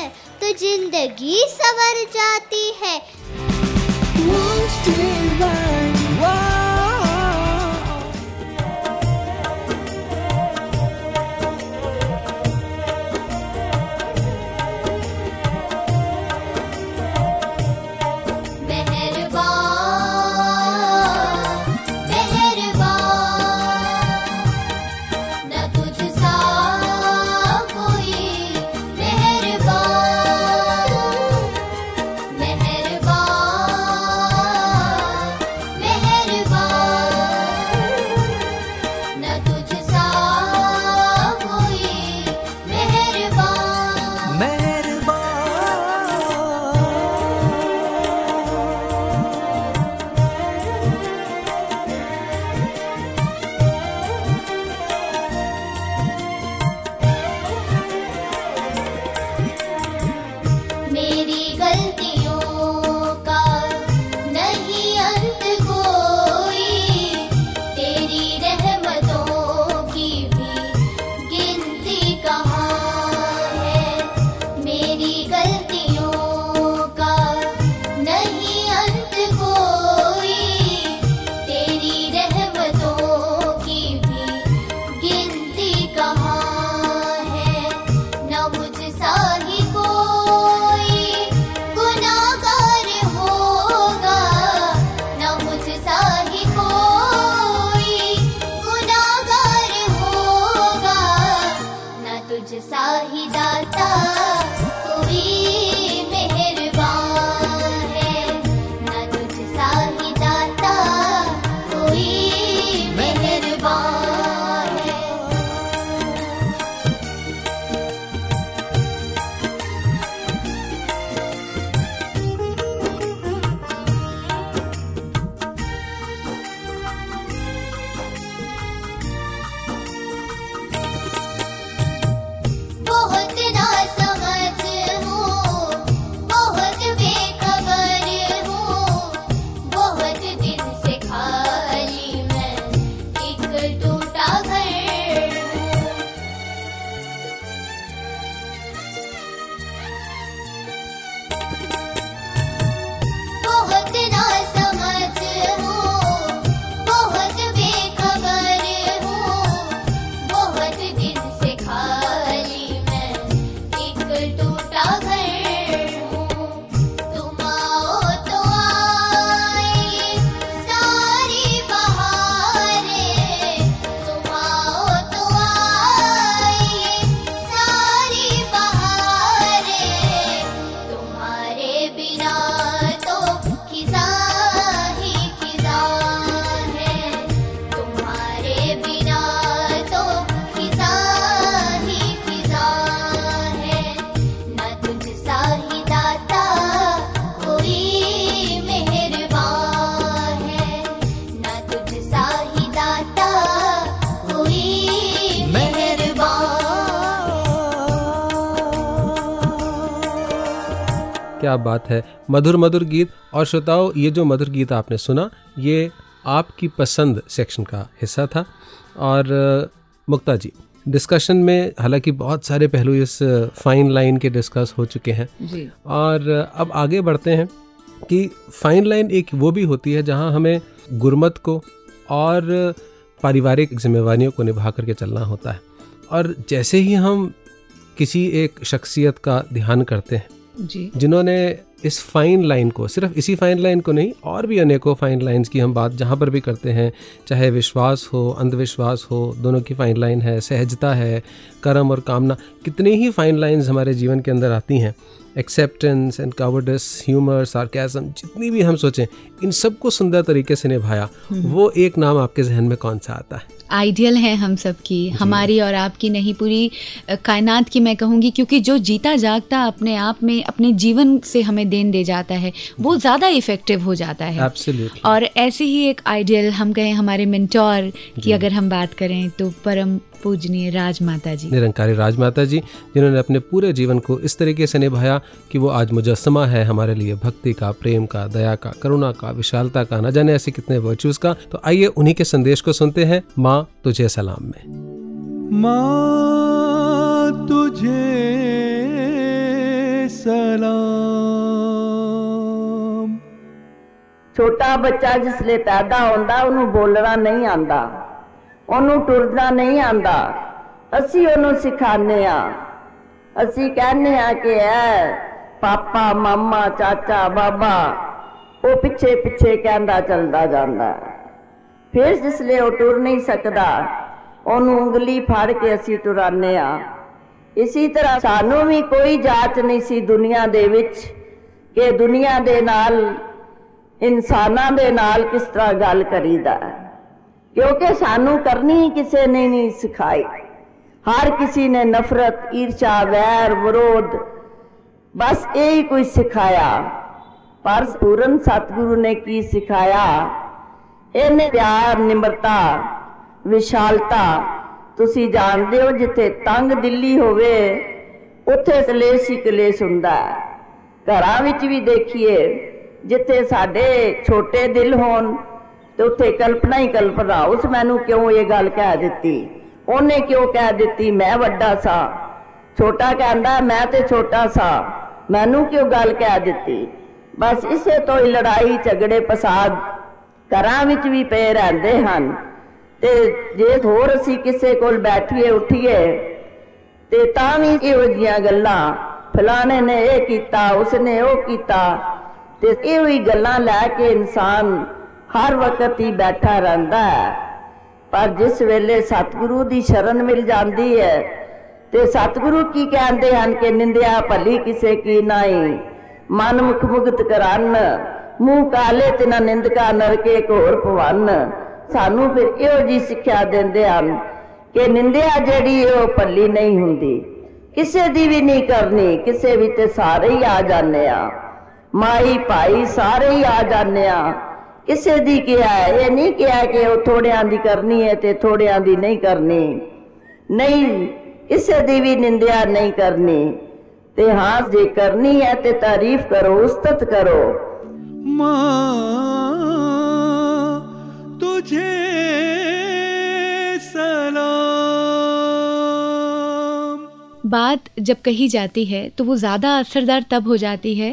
क्या बात है, मधुर मधुर गीत। और श्रोताओं, ये जो मधुर गीत आपने सुना, ये आपकी पसंद सेक्शन का हिस्सा था। और मुक्ता जी, डिस्कशन में हालांकि बहुत सारे पहलू इस फाइन लाइन के डिस्कस हो चुके हैं जी। और अब आगे बढ़ते हैं कि फाइन लाइन एक वो भी होती है जहां हमें गुरमत को और पारिवारिक जिम्मेवारियों को निभा करके चलना होता है, और जैसे ही हम किसी एक शख्सियत का ध्यान करते हैं जी, जिन्होंने इस फाइन लाइन को, सिर्फ इसी फाइन लाइन को नहीं, और भी अनेकों फाइन लाइंस की हम बात जहाँ पर भी करते हैं, चाहे विश्वास हो, अंधविश्वास हो, दोनों की फाइन लाइन है, सहजता है, कर्म और कामना, कितनी ही फाइन लाइंस हमारे जीवन के अंदर आती हैं, acceptance and cowardice, humour, sarcasm, जितनी भी हम सोचें, इन सबको सुंदर तरीके से निभाया। वो एक नाम आपके जहन में कौन सा आता है? आइडियल है हम सब की, हमारी और आपकी नहीं, पूरी कायनात की मैं कहूँगी, क्योंकि जो जीता जागता अपने आप में अपने जीवन से हमें देन दे जाता है, वो ज़्यादा इफेक्टिव हो जाता है। Absolutely. और ऐसे ही एक आइडियल हम कहें हमारे मेंटोर की अगर हम बात करें तो परम पूजनीय राजमाता जी, निरंकारी राजमाता जी, जिन्होंने अपने पूरे जीवन को इस तरीके से निभाया कि वो आज मुजस्समा है हमारे लिए, भक्ति का, प्रेम का, दया का, करुणा का, विशालता का, न जाने ऐसे कितने वर्चूज का। तो आइए उन्हीं के संदेश को सुनते हैं माँ तुझे सलाम में। माँ तुझे सलाम। छोटा बच्चा जिसले पैदा होंदा उन्हें बोलना नहीं आंदा, ਉਹਨੂੰ ਟੁਰਦਾ ਨਹੀਂ ਆਂਦਾ, ਅਸੀਂ ਉਹਨੂੰ ਸਿਖਾਉਂਦੇ ਹਾਂ। ਅਸੀਂ ਕਹਿੰਦੇ ਹਾਂ ਕਿ ਐ ਪਾਪਾ, ਮਾਮਾ, ਚਾਚਾ, ਬਾਬਾ, ਉਹ ਪਿੱਛੇ ਪਿੱਛੇ ਕਹਿੰਦਾ ਚੱਲਦਾ ਜਾਂਦਾ। ਫਿਰ ਜਿਸ ਲਈ ਉਹ ਟੁਰ ਨਹੀਂ ਸਕਦਾ, ਉਹਨੂੰ ਉਂਗਲੀ ਫੜ ਕੇ ਅਸੀਂ ਟੁਰਾਉਂਦੇ ਹਾਂ। ਇਸੇ ਤਰ੍ਹਾਂ ਸਾਨੂੰ ਵੀ ਕੋਈ ਜਾਂਚ ਨਹੀਂ ਸੀ ਦੁਨੀਆ ਦੇ ਵਿੱਚ ਕਿ ਦੁਨੀਆ ਦੇ ਨਾਲ, ਇਨਸਾਨਾਂ ਦੇ ਨਾਲ ਕਿਸ ਤਰ੍ਹਾਂ ਗੱਲ ਕਰੀਦਾ, क्योंकि सानू करनी किसी ने नहीं सिखाई। हर किसी ने नफरत, ईर्षा, वैर, विरोध, बस यही कुछ सिखाया। पर पूरन सतगुरु ने की सिखाया? इन्हें प्यार, निम्रता, विशालता। तुसी जानते हो जिथे तंग दिली होवे उथे कलेश ही कलेश हुंदा है। घरां विच भी देखिए, जिथे साडे छोटे दिल होन तो उत्थे कल्पना ही कल्पना, उस मैनू क्यों ये गल कह दिती, ओने क्यों कह दिती, मैं वड्डा सा। छोटा कहंदा मैं तो छोटा सा, मैनू क्यों गल कह दिती। बस इसे तो ही लड़ाई, झगड़े, फसाद घरां विच भी पे रहिंदे हन। ते जे होर असीं किसे कोल बैठिए उठिए ते तां वी इहो जिहियां गल्लां, फलाणे ने इह कीता, उसने ओह कीता, ते इहो ही गल्लां लै के इंसान हर वक्त ही बैठा रहता है। पर जिस वेले सतगुरु की शरण मिल जाती है तो सतगुरु की कहते हैं कि निंदा भली किसी की नहीं, मन मुख मुक्त करन, मुँह काले तिना निंदका नरके घोर पवन। सानू फिर इहो जी सिक्ख्या देंदे हन कि निंदा जिहड़ी ओह भली नहीं हुंदी, किसी की भी नहीं करनी, किसी भी ते सारे ही आ जाने आ, माई भाई सारे ही आ जाने आ। किसी की क्या है, यह नहीं क्या है कि वो थोड़िया की करनी है तो थोड़िया की नहीं करनी, नहीं, किसी की भी निंदा नहीं करनी। ते हाँ जे करनी है तो तारीफ करो, उस्तत करो। माँ तुझे बात जब कही जाती है तो वो ज़्यादा असरदार तब हो जाती है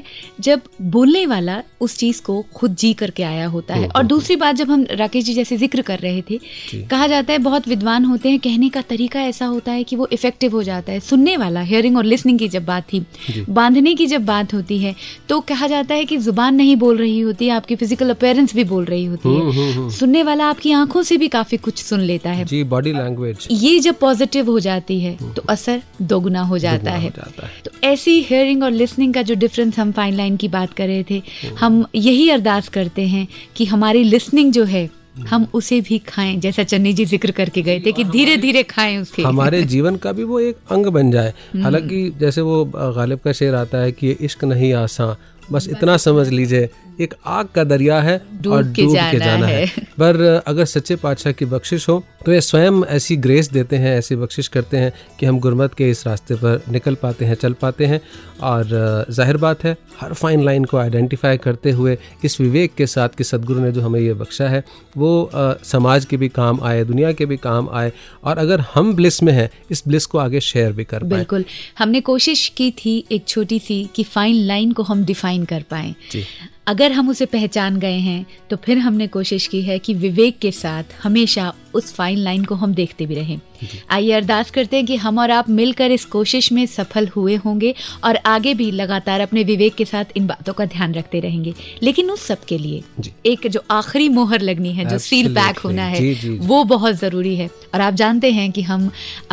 जब बोलने वाला उस चीज़ को खुद जी करके आया होता है। और दूसरी बात, जब हम राकेश जी जैसे जिक्र कर रहे थे, कहा जाता है बहुत विद्वान होते हैं, कहने का तरीका ऐसा होता है कि वो इफ़ेक्टिव हो जाता है। सुनने वाला, हियरिंग और लिसनिंग की जब बात थी, बांधने की जब बात होती है तो कहा जाता है कि ज़ुबान नहीं बोल रही होती, आपकी फिजिकल अपीयरेंस भी बोल रही होती है। सुनने वाला आपकी आँखों से भी काफ़ी कुछ सुन लेता है, बॉडी लैंग्वेज। ये जब पॉजिटिव हो जाती है तो असर दोगुना हो जाता है। तो ऐसी हियरिंग और लिसनिंग का जो डिफरेंस, हम फाइन लाइन की बात कर रहे थे, हम यही अरदास करते हैं कि हमारी लिसनिंग जो है हम उसे भी खाएं, जैसा चन्नी जी जिक्र करके गए थे कि धीरे धीरे खाएं उसे, हमारे जीवन का भी वो एक अंग बन जाए। हालांकि जैसे वो गालिब का शेर आता है कि ये इश्क नहीं आसान, बस इतना समझ लीजिए, एक आग का दरिया है और डूब के जाना है। पर अगर सच्चे पातशाह की बख्शिश हो तो ये स्वयं ऐसी ग्रेस देते हैं, ऐसी बख्शिश करते हैं कि हम गुरमत के इस रास्ते पर निकल पाते हैं, चल पाते हैं। और जाहिर बात है हर फाइन लाइन को आइडेंटिफाई करते हुए इस विवेक के साथ कि सद्गुरु ने जो हमें ये बख्शा है वो समाज के भी काम आए, दुनिया के भी काम आए, और अगर हम ब्लिस में हैं इस ब्लिस को आगे शेयर भी कर पाए। बिल्कुल, हमने कोशिश की थी एक छोटी सी कि फाइन लाइन को हम डिफाइन कर पाएँ। अगर हम उसे पहचान गए हैं तो फिर हमने कोशिश की है कि विवेक के साथ हमेशा उस फाइन लाइन को हम देखते भी रहें। आइए अरदास करते हैं कि हम और आप मिलकर इस कोशिश में सफल हुए होंगे और आगे भी लगातार अपने विवेक के साथ इन बातों का ध्यान रखते रहेंगे। लेकिन उस सब के लिए एक जो आखिरी मोहर लगनी है, जो सील पैक होना है, वो बहुत ज़रूरी है। और आप जानते हैं कि हम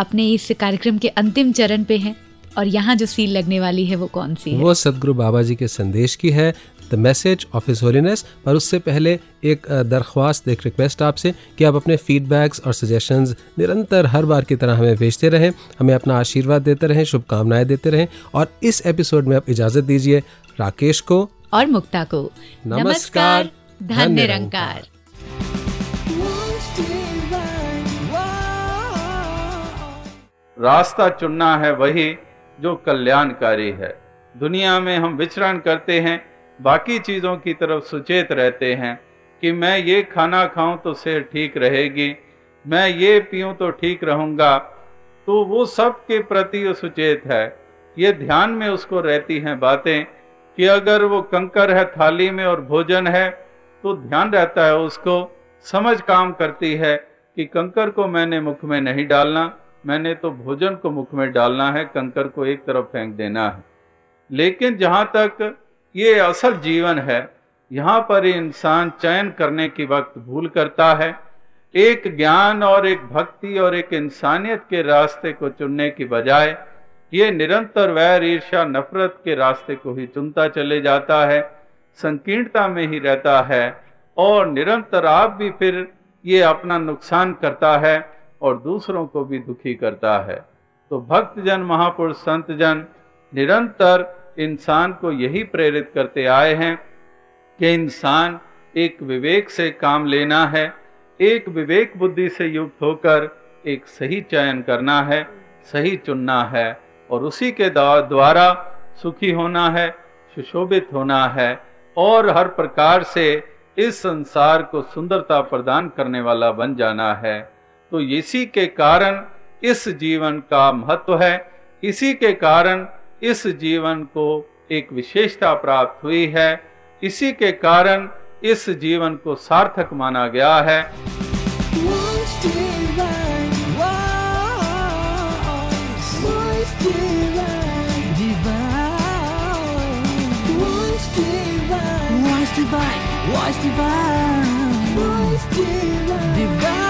अपने इस कार्यक्रम के अंतिम चरण पे हैं और यहाँ जो सील लगने वाली है वो कौन सी है? वो सद्गुरु बाबा जी के संदेश की है, the message of his holiness. पर उससे पहले एक दरख्वास्त, एक रिक्वेस्ट आपसे कि आप अपने फीडबैक्स और सजेशंस निरंतर हर बार की तरह हमें भेजते रहें, हमें अपना आशीर्वाद देते रहें, शुभकामनाएं देते रहें। और इस एपिसोड में आप इजाज़त दीजिए राकेश को और मुक्ता को। नमस्कार, धन निरंकार। रास्ता चुनना है वही जो कल्याणकारी है। दुनिया में हम विचरण करते हैं, बाकी चीज़ों की तरफ सुचेत रहते हैं कि मैं ये खाना खाऊं तो सेहत ठीक रहेगी, मैं ये पीऊं तो ठीक रहूंगा, तो वो सब के प्रति सुचेत है। ये ध्यान में उसको रहती हैं बातें कि अगर वो कंकर है थाली में और भोजन है तो ध्यान रहता है उसको, समझ काम करती है कि कंकर को मैंने मुख में नहीं डालना, मैंने तो भोजन को मुख में डालना है, कंकर को एक तरफ फेंक देना है। लेकिन जहाँ तक ये असल जीवन है, यहाँ पर इंसान चयन करने की वक्त भूल करता है। एक ज्ञान और एक भक्ति और एक इंसानियत के रास्ते को चुनने की बजाय ये निरंतर वैर, ईर्ष्या, नफरत के रास्ते को ही चुनता चले जाता है, संकीर्णता में ही रहता है और निरंतर आप भी फिर ये अपना नुकसान करता है और दूसरों को भी दुखी करता है। तो भक्तजन, महापुरुष, संतजन निरंतर इंसान को यही प्रेरित करते आए हैं कि इंसान एक विवेक से काम लेना है, एक विवेक बुद्धि से युक्त होकर एक सही चयन करना है, सही चुनना है और उसी के द्वारा सुखी होना है, सुशोभित होना है और हर प्रकार से इस संसार को सुंदरता प्रदान करने वाला बन जाना है। तो इसी के कारण इस जीवन का महत्व है, इसी के कारण इस जीवन को एक विशेषता प्राप्त हुई है, इसी के कारण इस जीवन को सार्थक माना गया है। Voice Divine.